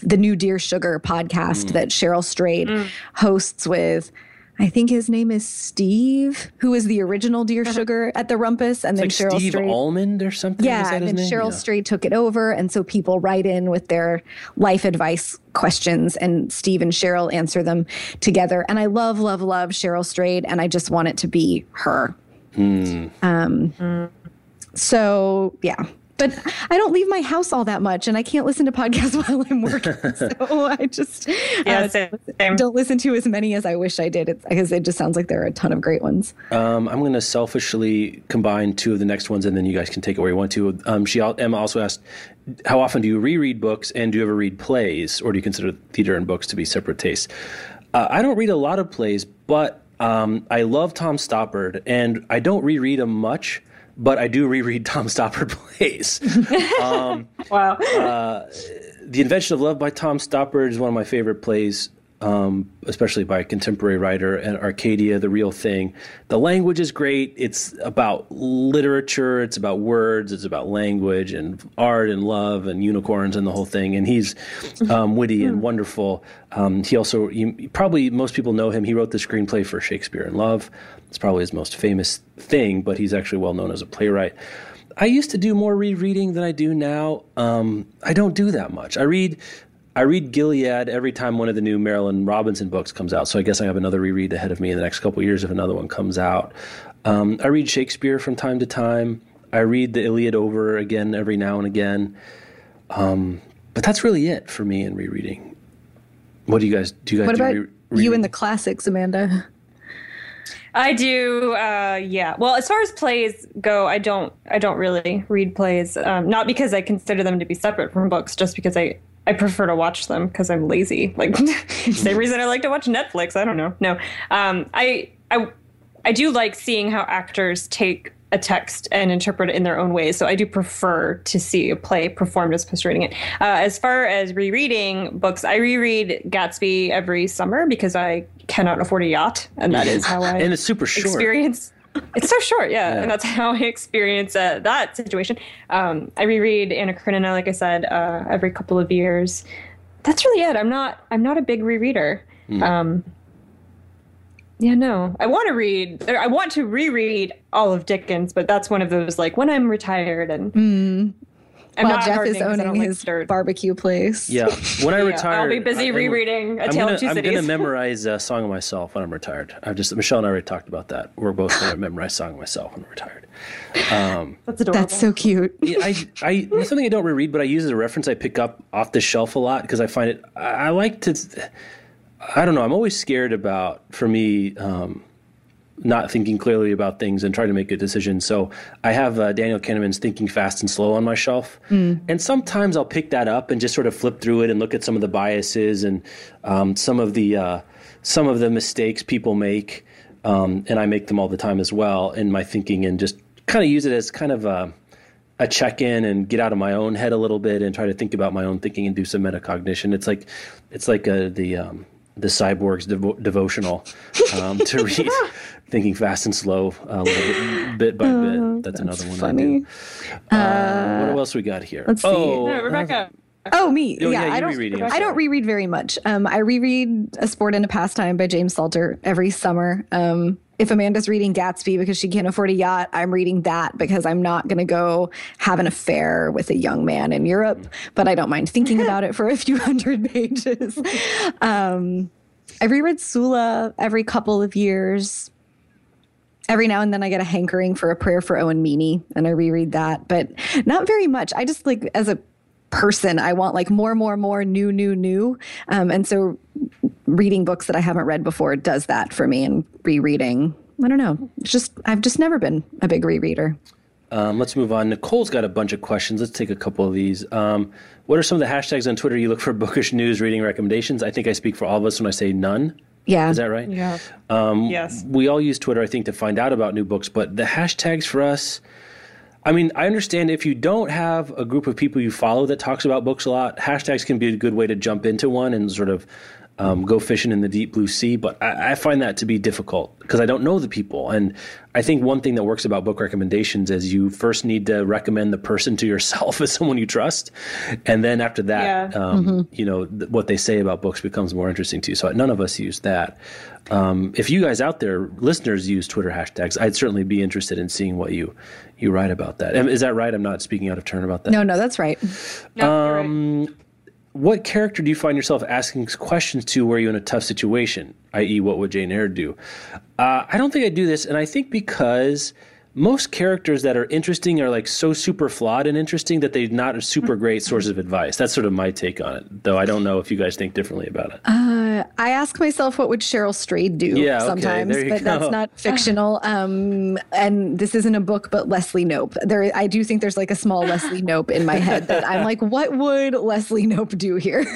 the new Dear Sugar podcast mm. that Cheryl Strayed mm. hosts with, I think his name is Steve, who is the original Dear Sugar at the Rumpus. And it's then like Cheryl Steve Strayed, Almond or something. Yeah. And then Cheryl yeah. Strayed took it over. And so people write in with their life advice questions, and Steve and Cheryl answer them together. And I love, love, love Cheryl Strayed. And I just want it to be her. Mm. Um, mm. So yeah. But I don't leave my house all that much, and I can't listen to podcasts while I'm working. So I just yeah, uh, same, same. don't listen to as many as I wish I did, because it just sounds like there are a ton of great ones. Um, I'm going to selfishly combine two of the next ones, and then you guys can take it where you want to. Um, she Emma also asked, how often do you reread books, and do you ever read plays, or do you consider theater and books to be separate tastes? Uh, I don't read a lot of plays, but um, I love Tom Stoppard, and I don't reread them much. But I do reread Tom Stoppard plays. Um, wow. Uh, the Invention of Love by Tom Stoppard is one of my favorite plays, um, especially by a contemporary writer, and Arcadia, the real thing. The language is great. It's about literature. It's about words. It's about language and art and love and unicorns and the whole thing. And he's um, witty and wonderful. Um, he also, you, probably most people know him. He wrote the screenplay for Shakespeare in Love. It's probably his most famous thing, but he's actually well known as a playwright. I used to do more rereading than I do now. Um, I don't do that much. I read I read Gilead every time one of the new Marilynne Robinson books comes out, so I guess I have another reread ahead of me in the next couple of years if another one comes out. Um, I read Shakespeare from time to time. I read The Iliad over again every now and again. Um, but that's really it for me in rereading. What do you guys do? You guys what about do re- you and the classics, Amanda? I do, uh, yeah. Well, as far as plays go, I don't, I don't really read plays. Um, not because I consider them to be separate from books, just because I, I prefer to watch them because I'm lazy. Like, same reason I like to watch Netflix. I don't know. No, um, I, I, I do like seeing how actors take a text and interpret it in their own ways. So I do prefer to see a play performed as opposed to reading it. Uh, as far as rereading books, I reread Gatsby every summer because I cannot afford a yacht. And that is how I and it's super short. experience. It's so short. Yeah. yeah. And that's how I experience uh, that situation. Um, I reread Anna Karenina, like I said, uh, every couple of years. That's really it. I'm not, I'm not a big rereader. Mm. Um, Yeah, no. I want to read, I want to reread all of Dickens, but that's one of those, like, when I'm retired and mm. I'm well, not Jeff is owning his like barbecue place. Yeah, when I yeah, retire, I'll be busy I, rereading I'm, A Tale of Two Cities. I'm going to memorize a Song of Myself when I'm retired. I've just Michelle and I already talked about that. We're both going to memorize Song of Myself when I'm retired. Um, that's adorable. That's so cute. Yeah, I, I, it's something I don't reread, but I use as a reference. I pick up off the shelf a lot because I find it. I, I like to. I don't know. I'm always scared about, for me, um, not thinking clearly about things and trying to make a decision. So I have uh, Daniel Kahneman's Thinking Fast and Slow on my shelf. Mm. And sometimes I'll pick that up and just sort of flip through it and look at some of the biases and um, some of the uh, some of the mistakes people make. Um, and I make them all the time as well in my thinking, and just kind of use it as kind of a, a check-in and get out of my own head a little bit and try to think about my own thinking and do some metacognition. It's like it's like a, the... Um, the cyborg's devo- devotional um, to read thinking fast and slow, uh, bit, bit by oh, bit. That's, that's another one funny. I do. Uh, uh, what else we got here? Let's oh, see. No, Rebecca. Uh, oh, me. Oh, yeah, yeah I, don't, I don't reread very much. Um, I reread A Sport and a Pastime by James Salter every summer. Um, if Amanda's reading Gatsby because she can't afford a yacht, I'm reading that because I'm not going to go have an affair with a young man in Europe, but I don't mind thinking about it for a few hundred pages. Um, I reread Sula every couple of years. Every now and then I get a hankering for A Prayer for Owen Meany, and I reread that, but not very much. I just, like, as a person, I want, like, more, more, more, new, new, new. Um, and so reading books that I haven't read before does that for me, and rereading, I don't know. It's just, I've just never been a big rereader. Um, let's move on. Nicole's got a bunch of questions. Let's take a couple of these. Um, what are some of the hashtags on Twitter you look for bookish news, reading recommendations? I think I speak for all of us when I say none. Yeah. Is that right? Yeah. Um, yes. We all use Twitter, I think, to find out about new books, but the hashtags for us, I mean, I understand if you don't have a group of people you follow that talks about books a lot, hashtags can be a good way to jump into one and sort of um, go fishing in the deep blue sea. But I, I find that to be difficult because I don't know the people. And I think one thing that works about book recommendations is you first need to recommend the person to yourself as someone you trust. And then after that, yeah. um, mm-hmm. you know, th- what they say about books becomes more interesting to you. So none of us use that. Um, if you guys out there, listeners, use Twitter hashtags, I'd certainly be interested in seeing what you you write about that. Is that right? I'm not speaking out of turn about that. No, no, that's right. No, um, right. What character do you find yourself asking questions to where you're in a tough situation, that is what would Jane Eyre do? Uh, I don't think I do this, and I think because most characters that are interesting are, like, so super flawed and interesting that they're not a super great source of advice. That's sort of my take on it, though I don't know if you guys think differently about it. Uh, I ask myself, what would Cheryl Strayed do yeah, sometimes, okay, but go. That's not fictional. Um, and this isn't a book, but Leslie Knope. There, I do think there's, like, a small Leslie Knope in my head that I'm like, what would Leslie Knope do here?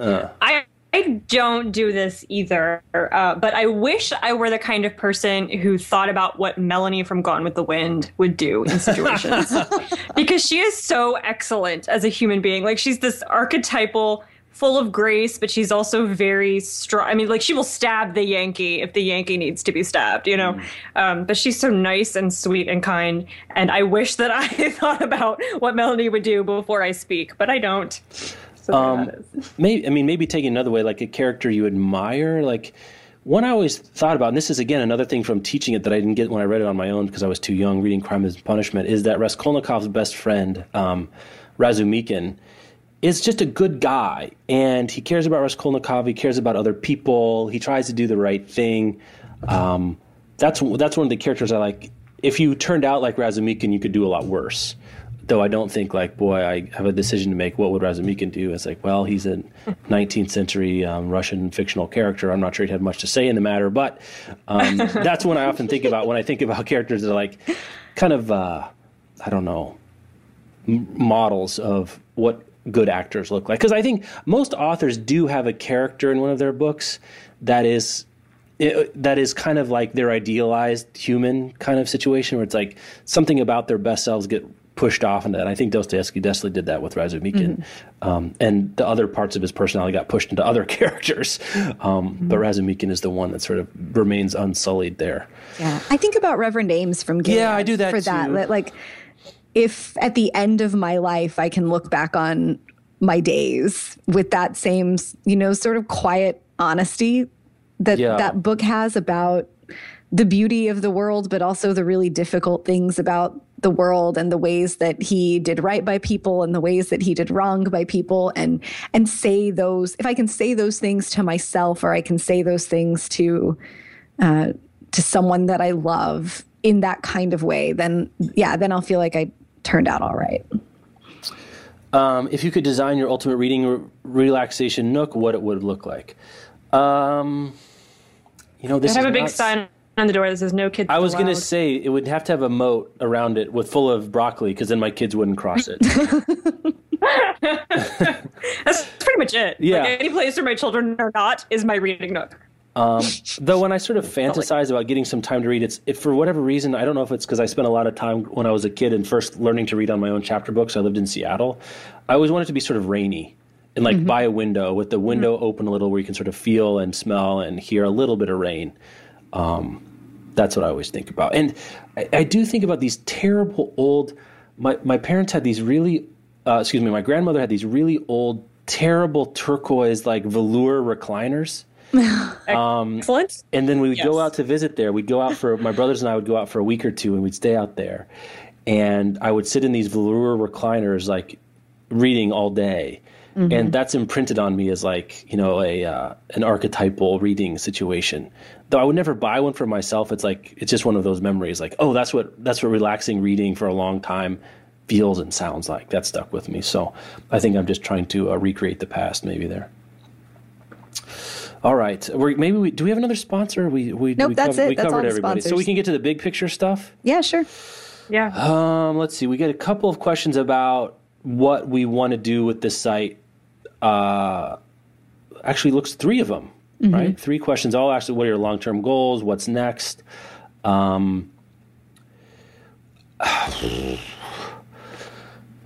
uh. I I don't do this either, uh, but I wish I were the kind of person who thought about what Melanie from Gone with the Wind would do in situations, because she is so excellent as a human being. Like, she's this archetypal, full of grace, but she's also very strong. I mean, like, she will stab the Yankee if the Yankee needs to be stabbed, you know, mm. um, but she's so nice and sweet and kind. And I wish that I thought about what Melanie would do before I speak, but I don't. So um, maybe, I mean, maybe taking another way, like a character you admire, like one I always thought about, and this is, again, another thing from teaching it that I didn't get when I read it on my own because I was too young reading Crime and Punishment, is that Raskolnikov's best friend, um, Razumikhin, is just a good guy, and he cares about Raskolnikov, he cares about other people, he tries to do the right thing. Um, that's, that's one of the characters I like. If you turned out like Razumikhin, you could do a lot worse. Though I don't think, like, boy, I have a decision to make. What would Razumikhin do? It's like, well, he's a nineteenth century um, Russian fictional character. I'm not sure he had much to say in the matter, but um, that's one I often think about when I think about characters that are, like, kind of, uh, I don't know, m- models of what good actors look like. Because I think most authors do have a character in one of their books that is... It, that is kind of like their idealized human kind of situation where it's like something about their best selves get pushed off into that. And I think Dostoevsky definitely did that with Razumikhin. Mm-hmm. Um, and the other parts of his personality got pushed into other characters. Um, mm-hmm. But Razumikhin is the one that sort of remains unsullied there. Yeah. I think about Reverend Ames from Gilead. Yeah, I do that for too. That. Like, if at the end of my life I can look back on my days with that same, you know, sort of quiet honesty that yeah. that book has about the beauty of the world, but also the really difficult things about the world and the ways that he did right by people and the ways that he did wrong by people. And, and say those, if I can say those things to myself, or I can say those things to, uh, to someone that I love in that kind of way, then yeah, then I'll feel like I turned out all right. Um, if you could design your ultimate reading re- relaxation nook, what it would look like. Um, you know, this I have is a big not, sign on the door that says no kids. I was going to say it would have to have a moat around it with full of broccoli, because then my kids wouldn't cross it. That's pretty much it. Yeah. Like, any place where my children are not is my reading nook. Um, though when I sort of fantasize about getting some time to read, it's if for whatever reason, I don't know if it's because I spent a lot of time when I was a kid and first learning to read on my own chapter books. I lived in Seattle. I always wanted it to be sort of rainy. And like mm-hmm. by a window with the window mm-hmm. open a little where you can sort of feel and smell and hear a little bit of rain. Um, that's what I always think about. And I, I do think about these terrible old, my, my parents had these really, uh, excuse me, my grandmother had these really old, terrible turquoise, like velour recliners. um, Excellent. And then we would yes. go out to visit there. We'd go out for, my brothers and I would go out for a week or two and we'd stay out there. And I would sit in these velour recliners, like reading all day. Mm-hmm. And that's imprinted on me as like, you know, a uh, an archetypal reading situation. Though I would never buy one for myself. It's like, it's just one of those memories like, oh, that's what that's what relaxing reading for a long time feels and sounds like. That stuck with me. So I think I'm just trying to uh, recreate the past maybe there. All right. We're, maybe we do we have another sponsor? We we nope, we, that's cover, it. we that's covered everybody. Sponsors. So we can get to the big picture stuff? Yeah, sure. Yeah. Um, let's see. We get a couple of questions about what we want to do with this site. Uh, actually looks three of them, mm-hmm. right? Three questions. All actually, what are your long-term goals? What's next? Um, what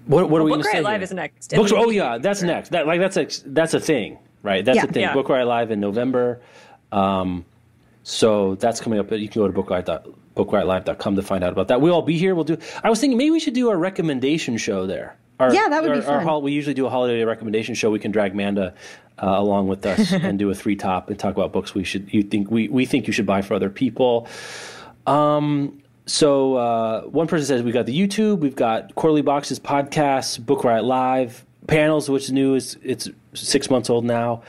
what well, are we going to say? Book Riot Live is next. Books, oh yeah, that's sure. next. That like that's a that's a thing, right? That's yeah. a thing. Yeah. Book Riot Live in November. Um, so that's coming up. You can go to book riot dot com to find out about that. We'll all be here. We'll do. I was thinking maybe we should do our recommendation show there. Our, yeah, that would our, be fun. Our, we usually do a holiday recommendation show. We can drag Amanda uh, along with us and do a three top and talk about books we should. You think we, we think you should buy for other people. Um, so uh, one person says we've got the YouTube, we've got Quarterly Boxes podcasts, Book Riot Live panels, which is new is it's six months old now.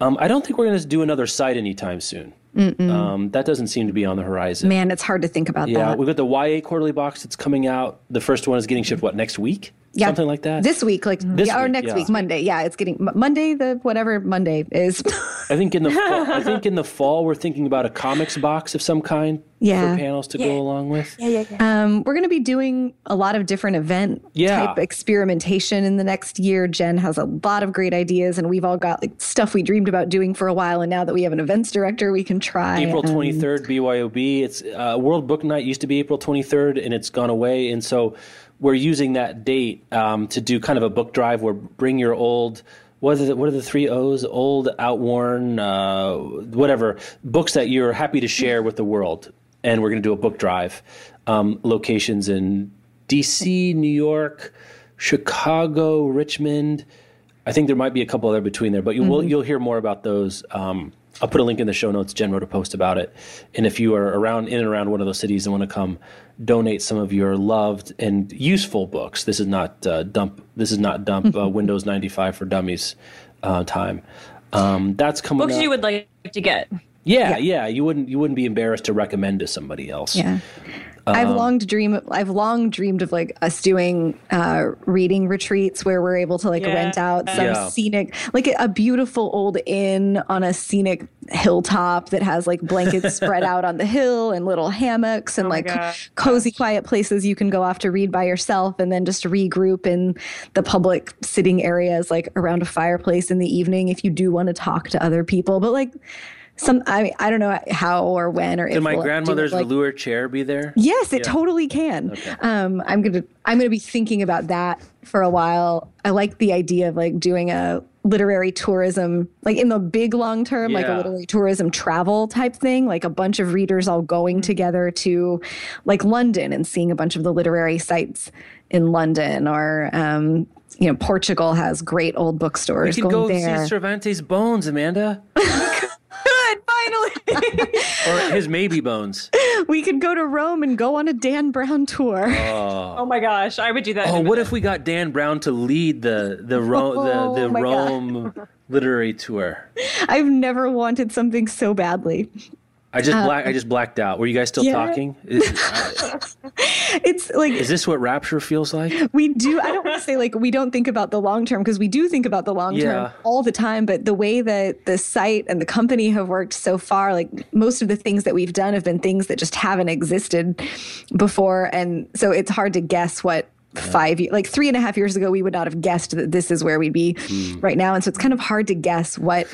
Um, I don't think we're going to do another site anytime soon. Um, that doesn't seem to be on the horizon. Man, it's hard to think about yeah, that. Yeah, we've got the Y A Quarterly Box that's coming out. The first one is getting shipped, what, next week? Yeah. Something like that? This week, like, this yeah, week, or next yeah. week, Monday. Yeah, it's getting, Monday, the whatever Monday is. I think in the fall, I think in the fall, we're thinking about a comics box of some kind yeah. for panels to yeah. go along with. Yeah, yeah, yeah. Um, we're going to be doing a lot of different event yeah. type experimentation in the next year. Jen has a lot of great ideas, and we've all got like stuff we dreamed about doing for a while, and now that we have an events director, we can try. April twenty-third, um, B Y O B. It's uh, World Book Night used to be April twenty-third, and it's gone away, and so we're using that date um, to do kind of a book drive where bring your old, what are the, what are the three O's? Old, outworn, uh, whatever, books that you're happy to share with the world. And we're going to do a book drive. Um, locations in D C, New York, Chicago, Richmond. I think there might be a couple other between there, but you mm-hmm. will, you'll hear more about those. Um, I'll put a link in the show notes. Jen wrote a post about it. And if you are around in and around one of those cities and want to come donate some of your loved and useful books, this is not uh, dump. This is not dump uh, Windows ninety-five for Dummies uh, time. Um, that's coming. Books up. You would like to get. Yeah, yeah, yeah. You wouldn't. You wouldn't be embarrassed to recommend to somebody else. Yeah. Um, I've long dream. I've long dreamed of like us doing uh, reading retreats where we're able to like yeah. rent out some yeah. scenic, like a beautiful old inn on a scenic hilltop that has like blankets spread out on the hill and little hammocks and oh like cozy, quiet places you can go off to read by yourself and then just regroup in the public sitting areas like around a fireplace in the evening if you do want to talk to other people, but like. Some I I don't know how or when or if. Can my we'll grandmother's like, velour chair be there? Yes, it yeah. totally can. Okay. Um, I'm gonna I'm gonna be thinking about that for a while. I like the idea of like doing a literary tourism, like in the big long term, yeah. like a literary tourism travel type thing, like a bunch of readers all going mm-hmm. together to like London and seeing a bunch of the literary sites in London or. Um, You know, Portugal has great old bookstores. We could go there. See Cervantes' bones, Amanda. Good, finally. Or his maybe bones. We could go to Rome and go on a Dan Brown tour. Oh, oh my gosh, I would do that. Oh, what if we got Dan Brown to lead the the Rome oh, the, the Rome God. literary tour? I've never wanted something so badly. I just um, black. I just blacked out. Were you guys still yeah. talking? It's, it's like. Is this what rapture feels like? We do. I don't want to say like we don't think about the long term because we do think about the long term yeah. all the time. But the way that the site and the company have worked so far, like most of the things that we've done have been things that just haven't existed before, and so it's hard to guess what. Yeah. Five, like three and a half years ago, we would not have guessed that this is where we'd be mm. right now. And so it's kind of hard to guess what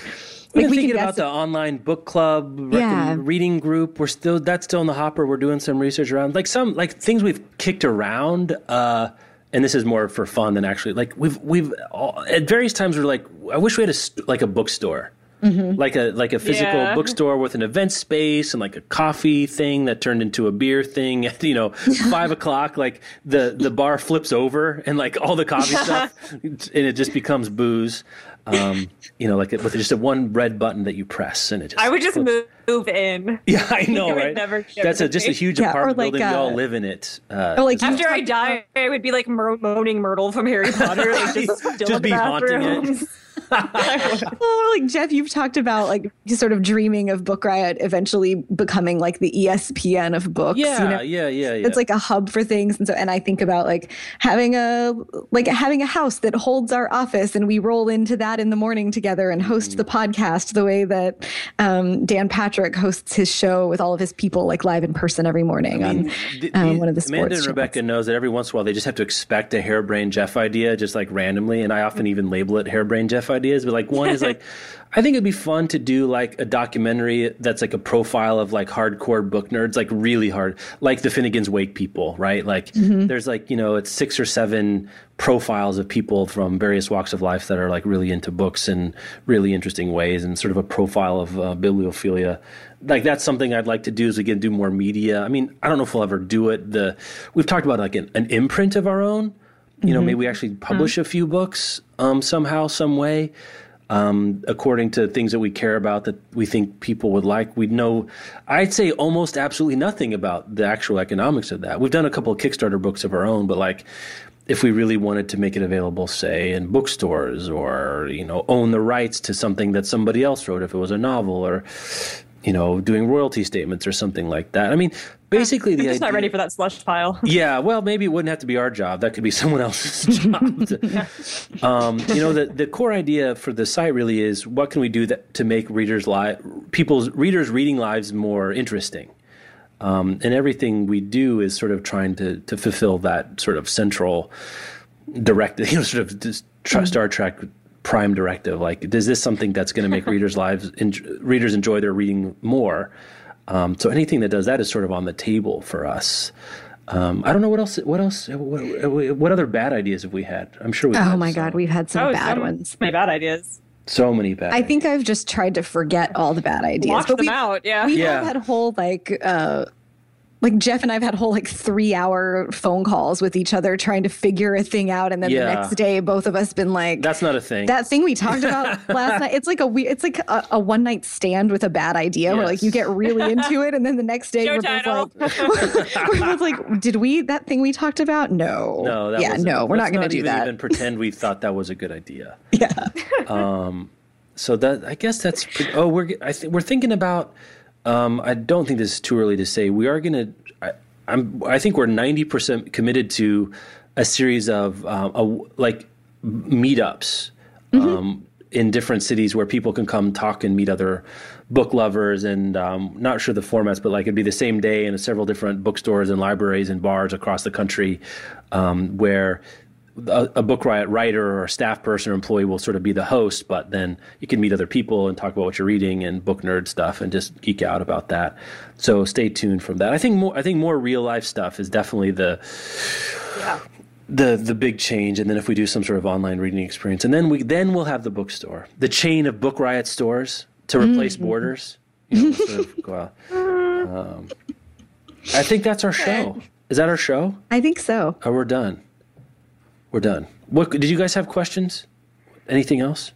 we're like, we thinking about the online book club rec- yeah. reading group. We're still, that's still in the hopper. We're doing some research around like some, like things we've kicked around. Uh, and this is more for fun than actually like we've, we've all, at various times we're like, I wish we had a, like a bookstore. Mm-hmm. Like a like a physical yeah. bookstore with an event space and like a coffee thing that turned into a beer thing at, you know, five o'clock, like the, the bar flips over and like all the coffee stuff and it just becomes booze. Um, you know, like it, with just a one red button that you press and it just I would just flips. move in. Yeah, I know, right? Never That's a, just a huge yeah, apartment like building. A, we all live in it. Uh, or like after I die, about... I would be like moaning Myrtle from Harry Potter. Like just still just in be bathrooms. haunting it. Well, like Jeff, you've talked about like sort of dreaming of Book Riot eventually becoming like the E S P N of books. Yeah, you know? yeah, yeah, yeah. It's like a hub for things, and so and I think about like having a like having a house that holds our office, and we roll into that in the morning together and host mm-hmm. the podcast the way that um, Dan Patrick hosts his show with all of his people like live in person every morning I mean, on the, um, the, one of the sports Amanda and shows. Rebecca knows that every once in a while they just have to expect a harebrained Jeff idea just like randomly, and I often even label it harebrained Jeff idea. Ideas, but like one is like, I think it'd be fun to do like a documentary that's like a profile of like hardcore book nerds, like really hard, like the Finnegan's Wake people, right? Like mm-hmm. there's like, you know, it's six or seven profiles of people from various walks of life that are like really into books in really interesting ways and sort of a profile of uh, bibliophilia. Like that's something I'd like to do is again, do more media. I mean, I don't know if we'll ever do it. The We've talked about like an, an imprint of our own. You know, mm-hmm. maybe we actually publish mm-hmm. a few books um, somehow, some way, um, according to things that we care about that we think people would like. We'd know, I'd say almost absolutely nothing about the actual economics of that. We've done a couple of Kickstarter books of our own, but like if we really wanted to make it available, say, in bookstores or, you know, own the rights to something that somebody else wrote if it was a novel or, you know, doing royalty statements or something like that. I mean, basically, the I'm just idea, not ready for that slush pile. Yeah, well, maybe it wouldn't have to be our job. That could be someone else's job. To, yeah. um, you know, the, the core idea for the site really is what can we do that, to make readers' lives, people's readers' reading lives more interesting. Um, and everything we do is sort of trying to to fulfill that sort of central directive, you know, sort of just mm-hmm. Star Trek prime directive. Like, is this something that's going to make readers' lives in, readers enjoy their reading more? Um, so anything that does that is sort of on the table for us. Um, I don't know what else. What else? What, what other bad ideas have we had? I'm sure we've. Oh had my some. God, we've had some oh, bad so ones. Many bad ideas. So many bad. I ideas. think I've just tried to forget all the bad ideas. Watch them out. Yeah, we yeah. have had whole like. Uh, Like Jeff and I have had whole like three hour phone calls with each other trying to figure a thing out. And then yeah. the next day, both of us been like, that's not a thing. That thing we talked about last night. It's like a we. It's like a, a one night stand with a bad idea yes. where like you get really into it. And then the next day, Show we're title. both like, we're both like, did we that thing we talked about? No. No. That yeah. No, we're not going to do even, that. Even pretend we thought that was a good idea. Yeah. Um. So that I guess that's pretty, oh, we're I th- we're thinking about. Um, I don't think this is too early to say. We are going to – I'm. I think we're ninety percent committed to a series of uh, a, like meetups um, mm-hmm. in different cities where people can come talk and meet other book lovers and um, not sure the formats, but like it'd be the same day in several different bookstores and libraries and bars across the country um, where – A, a Book Riot writer or staff person or employee will sort of be the host, but then you can meet other people and talk about what you're reading and book nerd stuff and just geek out about that. So stay tuned from that. I think more, I think more real life stuff is definitely the, yeah. the, the big change. And then if we do some sort of online reading experience and then we, then we'll have the bookstore, the chain of Book Riot stores to replace mm-hmm. Borders. You know, sort of go out. Um, I think that's our show. Is that our show? I think so. Oh, we're done. We're done. What did you guys have questions? Anything else?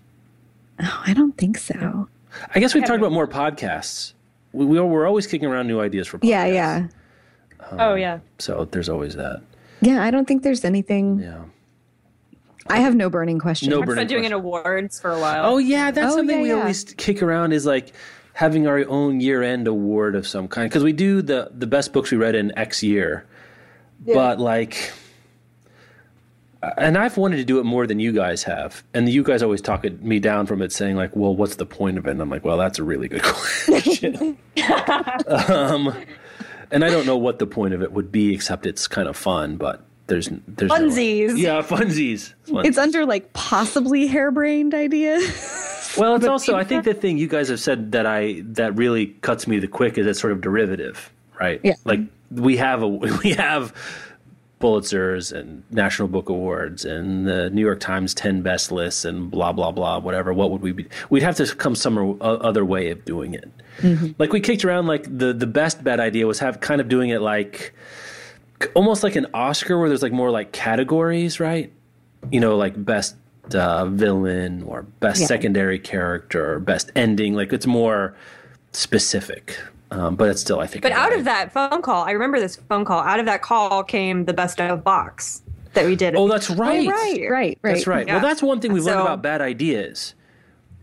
Oh, I don't think so. I guess we've I talked about more podcasts. We, we are, we're always kicking around new ideas for podcasts. Yeah, yeah. Um, oh, yeah. So there's always that. Yeah, I don't think there's anything. Yeah. I have no burning questions. No burning questions. I've been doing an awards for a while. Oh, yeah. That's oh, something yeah, we yeah. always kick around is like having our own year-end award of some kind. Because we do the, the best books we read in X year. Yeah. But like... And I've wanted to do it more than you guys have. And you guys always talk me down from it saying like, well, what's the point of it? And I'm like, well, that's a really good question. um, and I don't know what the point of it would be, except it's kind of fun, but there's... there's Funsies. No, yeah, funsies. funsies. It's under like possibly harebrained ideas. Well, it's also, I think the thing you guys have said that I that really cuts me the quick is it's sort of derivative, right? Yeah. Like we have a... We have Pulitzers and National Book Awards and the New York Times ten best lists and blah, blah, blah, whatever, what would we be? We'd have to come some other way of doing it. Mm-hmm. Like we kicked around, like the, the best bad idea was have kind of doing it like almost like an Oscar where there's like more like categories, right? You know, like best uh, villain or best yeah. secondary character or best ending. Like it's more specific. Um, but it's still, I think. But out right. of that phone call, I remember this phone call. Out of that call came the best of box that we did. Oh, that's right. Oh, right, right, right. That's right. Yeah. Well, that's one thing we've so, learned about bad ideas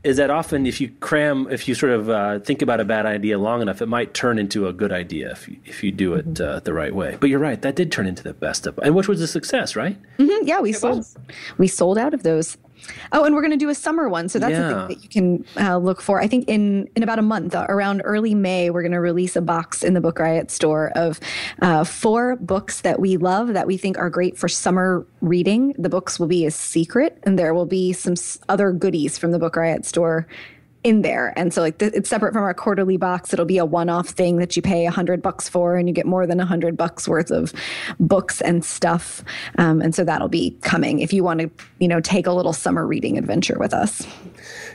is that often if you cram, if you sort of uh, think about a bad idea long enough, it might turn into a good idea if you, if you do it uh, the right way. But you're right. That did turn into the best of, and which was a success, right? Mm-hmm. Yeah, we it sold. Was. We sold out of those. Oh, and we're going to do a summer one. So that's yeah. a thing that you can uh, look for. I think in, in about a month, uh, around early May, we're going to release a box in the Book Riot store of uh, four books that we love that we think are great for summer reading. The books will be a secret, and there will be some s- other goodies from the Book Riot store in there. And so like th- it's separate from our quarterly box. It'll be a one-off thing that you pay a hundred bucks for, and you get more than a hundred bucks worth of books and stuff. Um, and so that'll be coming if you want to, you know, take a little summer reading adventure with us.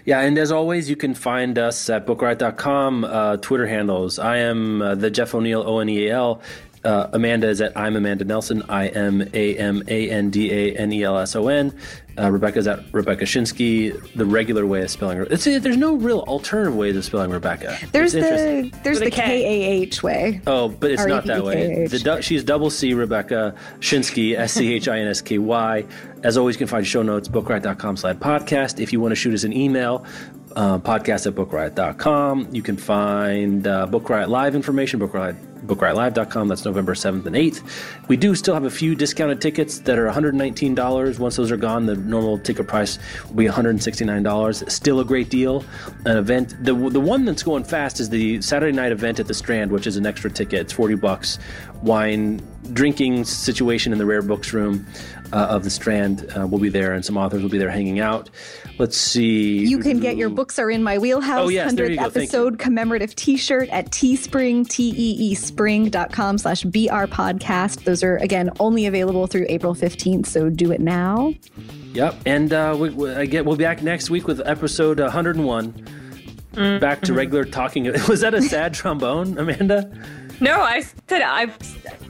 Yeah. And as always, you can find us at book riot dot com, uh, Twitter handles. I am uh, the Jeff O'Neill, O N E A L. Uh, Amanda is at I'm Amanda Nelson, I M A M A N D A N E L S O N. Uh, Rebecca's at Rebecca Shinsky, the regular way of spelling her. There's no real alternative ways of spelling Rebecca. There's the there's the K A H way. Oh, but it's not that way. The, she's double C Rebecca Shinsky, S C H I N S K Y. As always, you can find show notes, book riot dot com slash podcast. If you want to shoot us an email, Uh, podcast at book riot dot com. You can find uh, Book Riot Live information, book riot, book riot live dot com. That's November seventh and eighth. We do still have a few discounted tickets that are one hundred nineteen dollars. Once those are gone, the normal ticket price will be one hundred sixty-nine dollars. Still a great deal. An event, the the one that's going fast is the Saturday night event at the Strand, which is an extra ticket. It's forty bucks. Wine drinking situation in the Rare Books room uh, of the Strand. Uh, we'll be there, and some authors will be there hanging out. Let's see. You can get your Books Are in My Wheelhouse, oh, yes, hundredth there you go. Episode commemorative T-shirt at Teespring, T E E spring dot com slash B R podcast. Those are, again, only available through April fifteenth, so do it now. Yep, and uh, we, we, again, we'll be back next week with episode one hundred one. Mm-hmm. Back to regular talking. Was that a sad trombone, Amanda? No, I said I,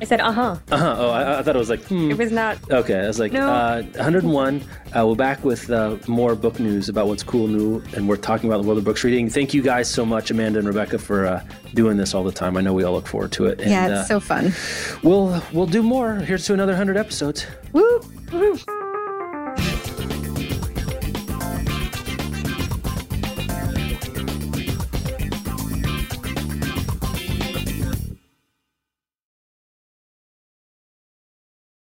I said uh huh. Uh huh. Oh, I, I thought it was like hmm. It was not. Okay, I was like no. uh, one hundred one. Uh, we're back with uh, more book news about what's cool, new, and we're talking about the world of books reading. Thank you guys so much, Amanda and Rebecca, for uh, doing this all the time. I know we all look forward to it. And, yeah, it's uh, so fun. We'll we'll do more. Here's to another one hundred episodes. Woo! Woo!